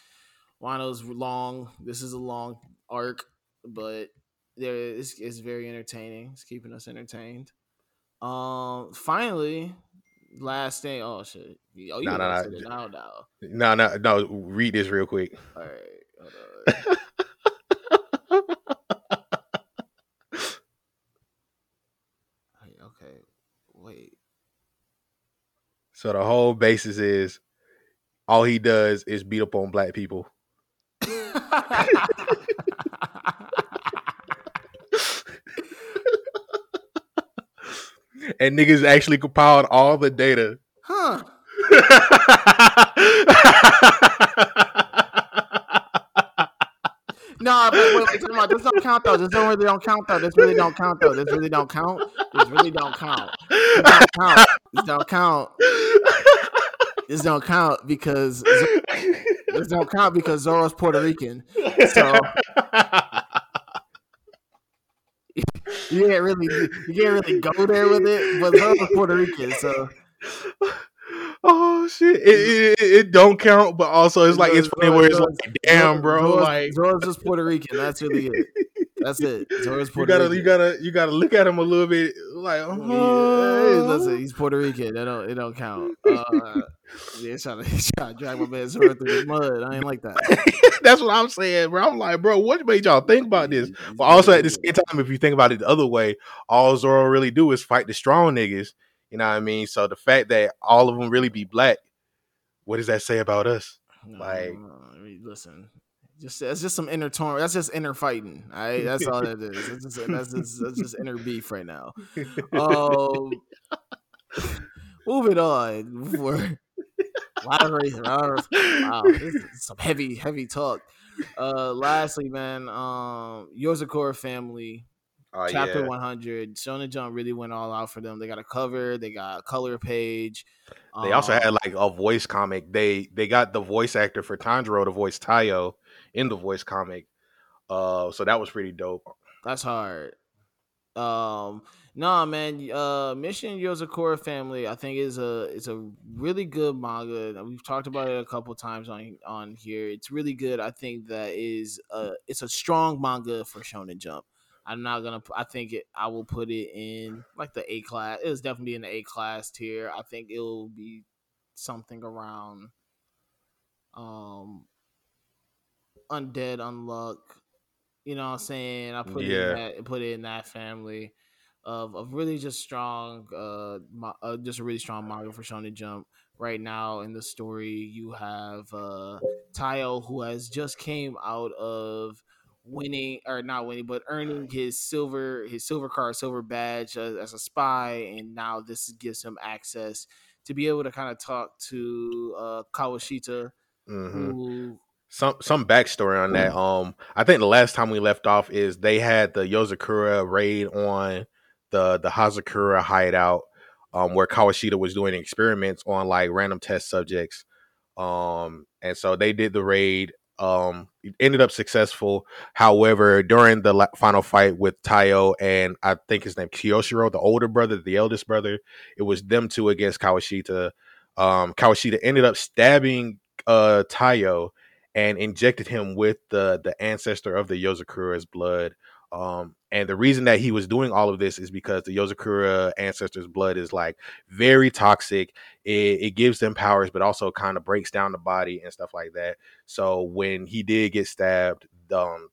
Wano's long. This is a long arc, but it's very entertaining. It's keeping us entertained. Finally, last thing. Oh shit! Oh, you No. Read this real quick. All right. Hold on. Okay. Wait. So the whole basis is all he does is beat up on black people. And niggas actually compiled all the data. Huh. No, but this don't count though. This don't count because Zoro's Puerto Rican. So you can't really go there with it, but Zoro's Puerto Rican, so oh shit. It don't count, but also it's like it's funny where it's like damn bro. Zoro's just Puerto Rican. That's really it. That's it. Zoro's Puerto Rican. You gotta look at him a little bit like oh. Yeah, listen, he's Puerto Rican. It don't count. Yeah, trying to drag my man Zoro through the mud. I ain't like that. That's what I'm saying, bro. I'm like, bro, what made y'all think about this? But also at the same time, if you think about it the other way, all Zoro really do is fight the strong niggas. You know what I mean? So the fact that all of them really be black, what does that say about us? I mean, listen. That's just some inner torn. That's just inner fighting. All right? That's all that is. That's just inner beef right now. Moving on. Wow, this is some heavy talk. Lastly, man, Yozakura family, chapter 100. Shonen Jump really went all out for them. They got a cover. They got a color page. They also had like a voice comic. They got the voice actor for Tanjiro to voice Tayo. In the voice comic, so that was pretty dope. That's hard. Nah, man. Mission Yozakura Family, I think is a really good manga. We've talked about it a couple times on here. It's really good. I think that it's a strong manga for Shonen Jump. I will put it in like the A class. It was definitely in the A class tier. I think it'll be something around Undead Unluck, you know what I'm saying? I put it in that family of really just strong, just a really strong manga for Shonen Jump right now. In the story, you have Tayo, who has just came out of earning his silver badge as a spy, and now this gives him access to be able to kind of talk to Kawashita, who. Some backstory on that. I think the last time we left off is they had the Yozakura raid on the Hazakura hideout, where Kawashita was doing experiments on like random test subjects. And so they did the raid. It ended up successful. However, during the final fight with Tayo and I think his name Kyoshiro, the older brother, the eldest brother, it was them two against Kawashita. Kawashita ended up stabbing Tayo and injected him with the ancestor of the Yozakura's blood. And the reason that he was doing all of this is because the Yozakura ancestor's blood is like very toxic. It gives them powers, but also kind of breaks down the body and stuff like that. So when he did get stabbed,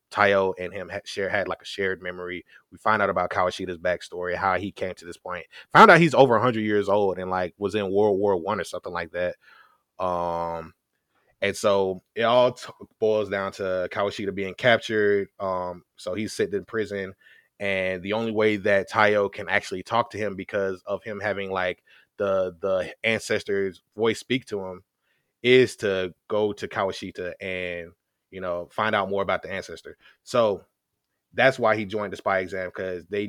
Tayo and him had like a shared memory. We find out about Kawashita's backstory, how he came to this point. Found out he's over 100 years old and like was in World War I or something like that. And so it all boils down to Kawashita being captured. So he's sitting in prison. And the only way that Tayo can actually talk to him because of him having like the ancestor's voice speak to him is to go to Kawashita and, you know, find out more about the ancestor. So that's why he joined the spy exam, because he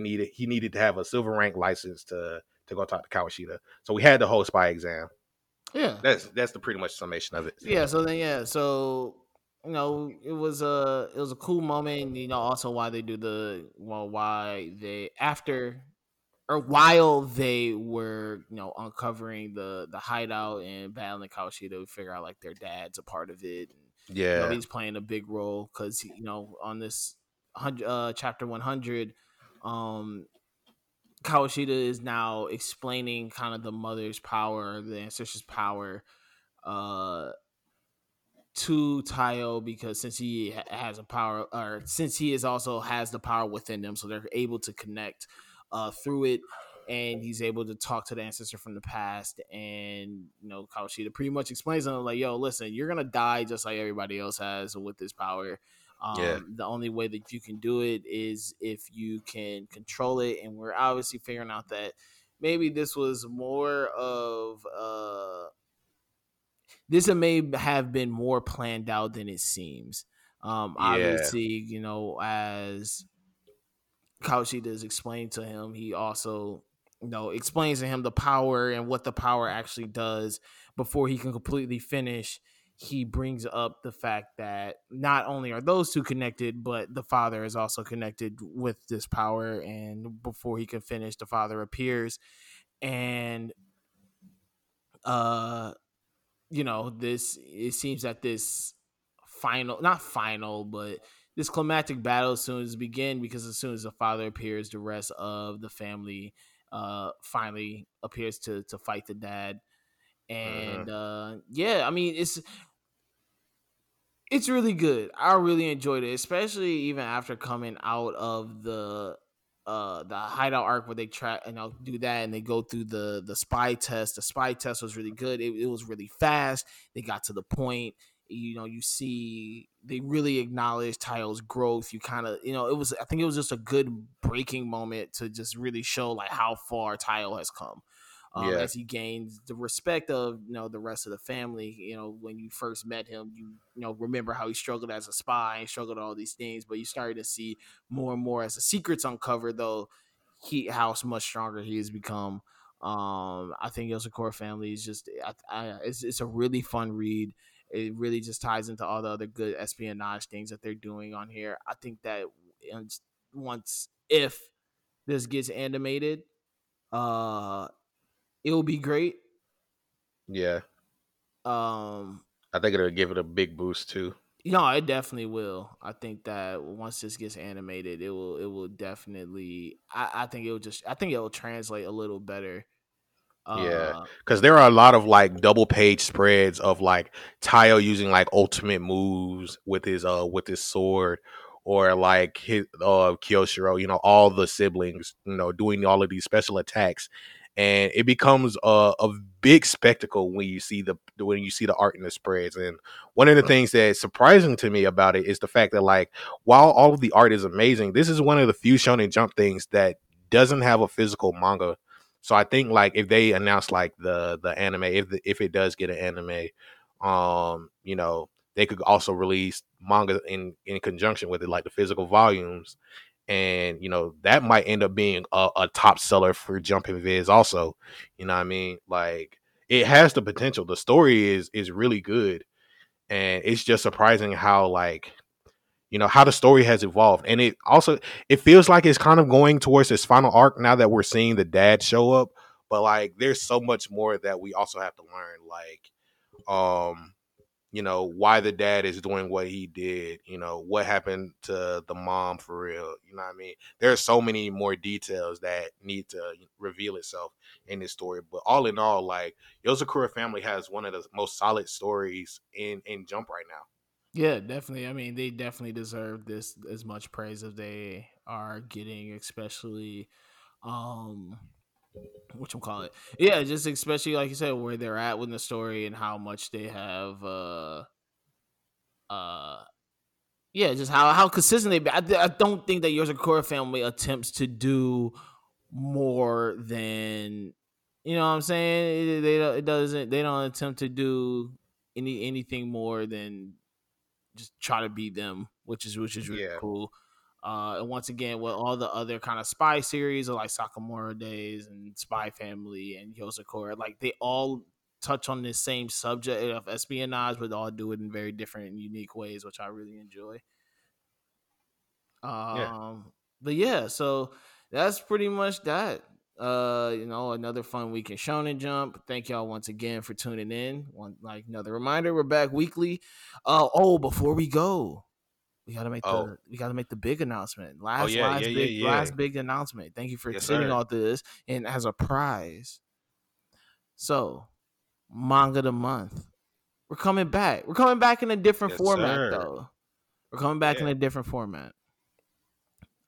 needed to have a silver rank license to go talk to Kawashita. So we had the whole spy exam. Yeah, that's the pretty much summation of it. Yeah, so you know, it was a cool moment. You know, also while they were, you know, uncovering the hideout and battling Kawashita, we figure out like their dad's a part of it. And, yeah, you know, he's playing a big role because, you know, on this chapter 100, Kawashita is now explaining kind of the mother's power, the ancestor's power, to Tayo, because since he has a power, or since he is also has the power within them, so they're able to connect through it, and he's able to talk to the ancestor from the past. And, you know, Kawashita pretty much explains to him like, "Yo, listen, you're gonna die just like everybody else has with this power." The only way that you can do it is if you can control it. And we're obviously figuring out that maybe this was more of this may have been more planned out than it seems. Obviously, you know, as Kawashita is explained to him, he also, you know, explains to him the power and what the power actually does. Before he can completely finish, he brings up the fact that not only are those two connected, but the father is also connected with this power. And before he can finish, the father appears, and, you know, it seems that this this climactic battle soon as begin, because as soon as the father appears, the rest of the family, finally appears to fight the dad. And, I mean, it's really good. I really enjoyed it, especially even after coming out of the hideout arc where they try and do that, and they go through the spy test. The spy test was really good. It was really fast. They got to the point. You know, you see they really acknowledged Tayo's growth. You kind of, you know, I think it was just a good breaking moment to just really show like how far Tayo has come. As he gains the respect of, you know, the rest of the family. You know, when you first met him, you know, remember how he struggled as a spy and struggled all these things, but you started to see more and more as the secrets uncovered, though, how much stronger he has become. I think Yozakura family is just, it's a really fun read. It really just ties into all the other good espionage things that they're doing on here. I think that if this gets animated, it'll be great. Yeah. I think it'll give it a big boost too. No, it definitely will. I think that once this gets animated, it will definitely, I think it'll translate a little better. Yeah, because there are a lot of like double page spreads of like Tayo using like ultimate moves with his sword, or like his Kyoshiro, you know, all the siblings, you know, doing all of these special attacks. And it becomes a big spectacle when you see the art in the spreads. And one of the things that's surprising to me about it is the fact that, like, while all of the art is amazing, this is one of the few Shonen Jump things that doesn't have a physical manga. So I think, like, if they announce like the anime, if it does get an anime, you know, they could also release manga in conjunction with it, like the physical volumes. And, you know, that might end up being a top seller for Jumpin' Viz also. You know what I mean? Like, it has the potential. The story is really good. And it's just surprising how, like, you know, how the story has evolved. And it feels like it's kind of going towards its final arc now that we're seeing the dad show up. But, like, there's so much more that we also have to learn. Like, you know, why the dad is doing what he did, you know, what happened to the mom for real, you know what I mean? There are so many more details that need to reveal itself in this story. But all in all, like, Yozakura family has one of the most solid stories in Jump right now. Yeah, definitely. I mean, they definitely deserve this as much praise as they are getting, especially, whatchamacallit. Yeah, just especially, like you said, where they're at with the story and how much they have, yeah, just how consistent they've been. I don't think that Yozakura family attempts to do more than, you know what I'm saying? They don't attempt to do anything more than just try to beat them, which is really cool. And once again, with all the other kind of spy series, or like Sakamura Days and Spy Family and Yozakura, like they all touch on this same subject of espionage, but they all do it in very different and unique ways, which I really enjoy. But yeah, so that's pretty much that. You know, another fun week in Shonen Jump. Thank y'all once again for tuning in. Another reminder, we're back weekly. Before we go, we gotta make the big announcement. Last big announcement. Thank you for sitting all this. And as a prize, so manga of the month, we're coming back. We're coming back in a different format, though. We're coming back in a different format.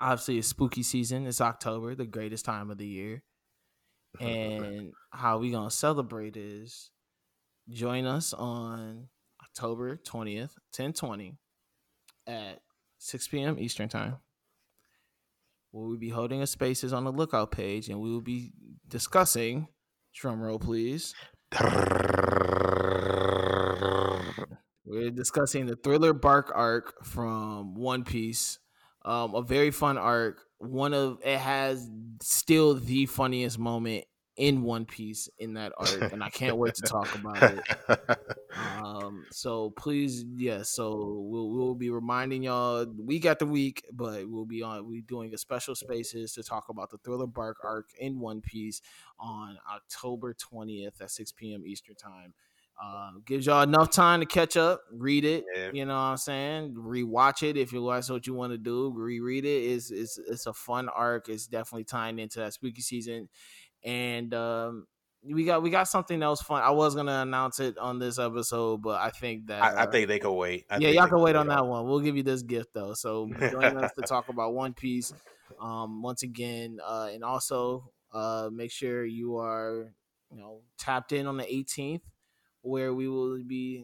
Obviously, it's spooky season. It's October, the greatest time of the year. And how we going to celebrate is join us on October 20th, 10/20 at 6 p.m. Eastern Time. We'll be holding a Spaces on the Lookout page, and we will be discussing, drumroll please, we're discussing the Thriller Bark arc from One Piece. A very fun arc. It has still the funniest moment in One Piece in that arc, and I can't wait to talk about it. So please, we'll be reminding y'all week after week, but we're doing a special Spaces to talk about the Thriller Bark arc in One Piece on October 20th at 6 p.m. Eastern Time. Gives y'all enough time to catch up, read it, you know what I'm saying? Rewatch it if that's what you want to do, reread it. It's a fun arc. It's definitely tying into that spooky season. And we got something else fun. I was going to announce it on this episode, but I think that... I think they can wait. Y'all can wait on that one. We'll give you this gift, though. So join us to talk about One Piece once again. And also, make sure you are tapped in on the 18th. Where we will be,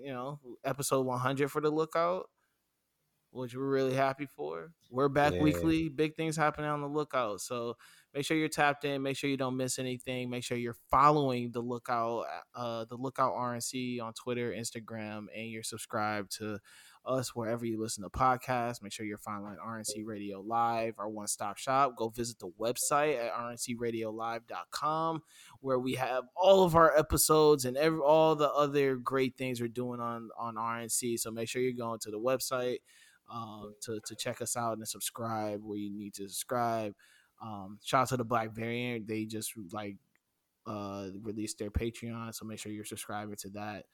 episode 100 for the Lookout, which we're really happy for. We're back weekly. Big things happening on the Lookout. So make sure you're tapped in. Make sure you don't miss anything. Make sure you're following the Lookout, RNC on Twitter, Instagram, and you're subscribed to us wherever you listen to podcasts. Make sure you're following RNC Radio Live, our one-stop shop. Go visit the website at rncradiolive.com, where we have all of our episodes and all the other great things we're doing on RNC. So make sure you're going to the website to check us out and subscribe where you need to subscribe. Shout out to the Black Variant. They just released their Patreon, so make sure you're subscribing to that.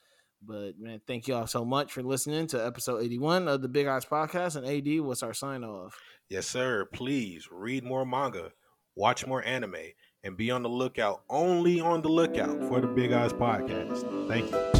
But, man, thank y'all so much for listening to episode 81 of the Big Eyes Podcast. And, AD, what's our sign-off? Yes, sir. Please read more manga, watch more anime, and be on the lookout, only on the lookout for the Big Eyes Podcast. Thank you.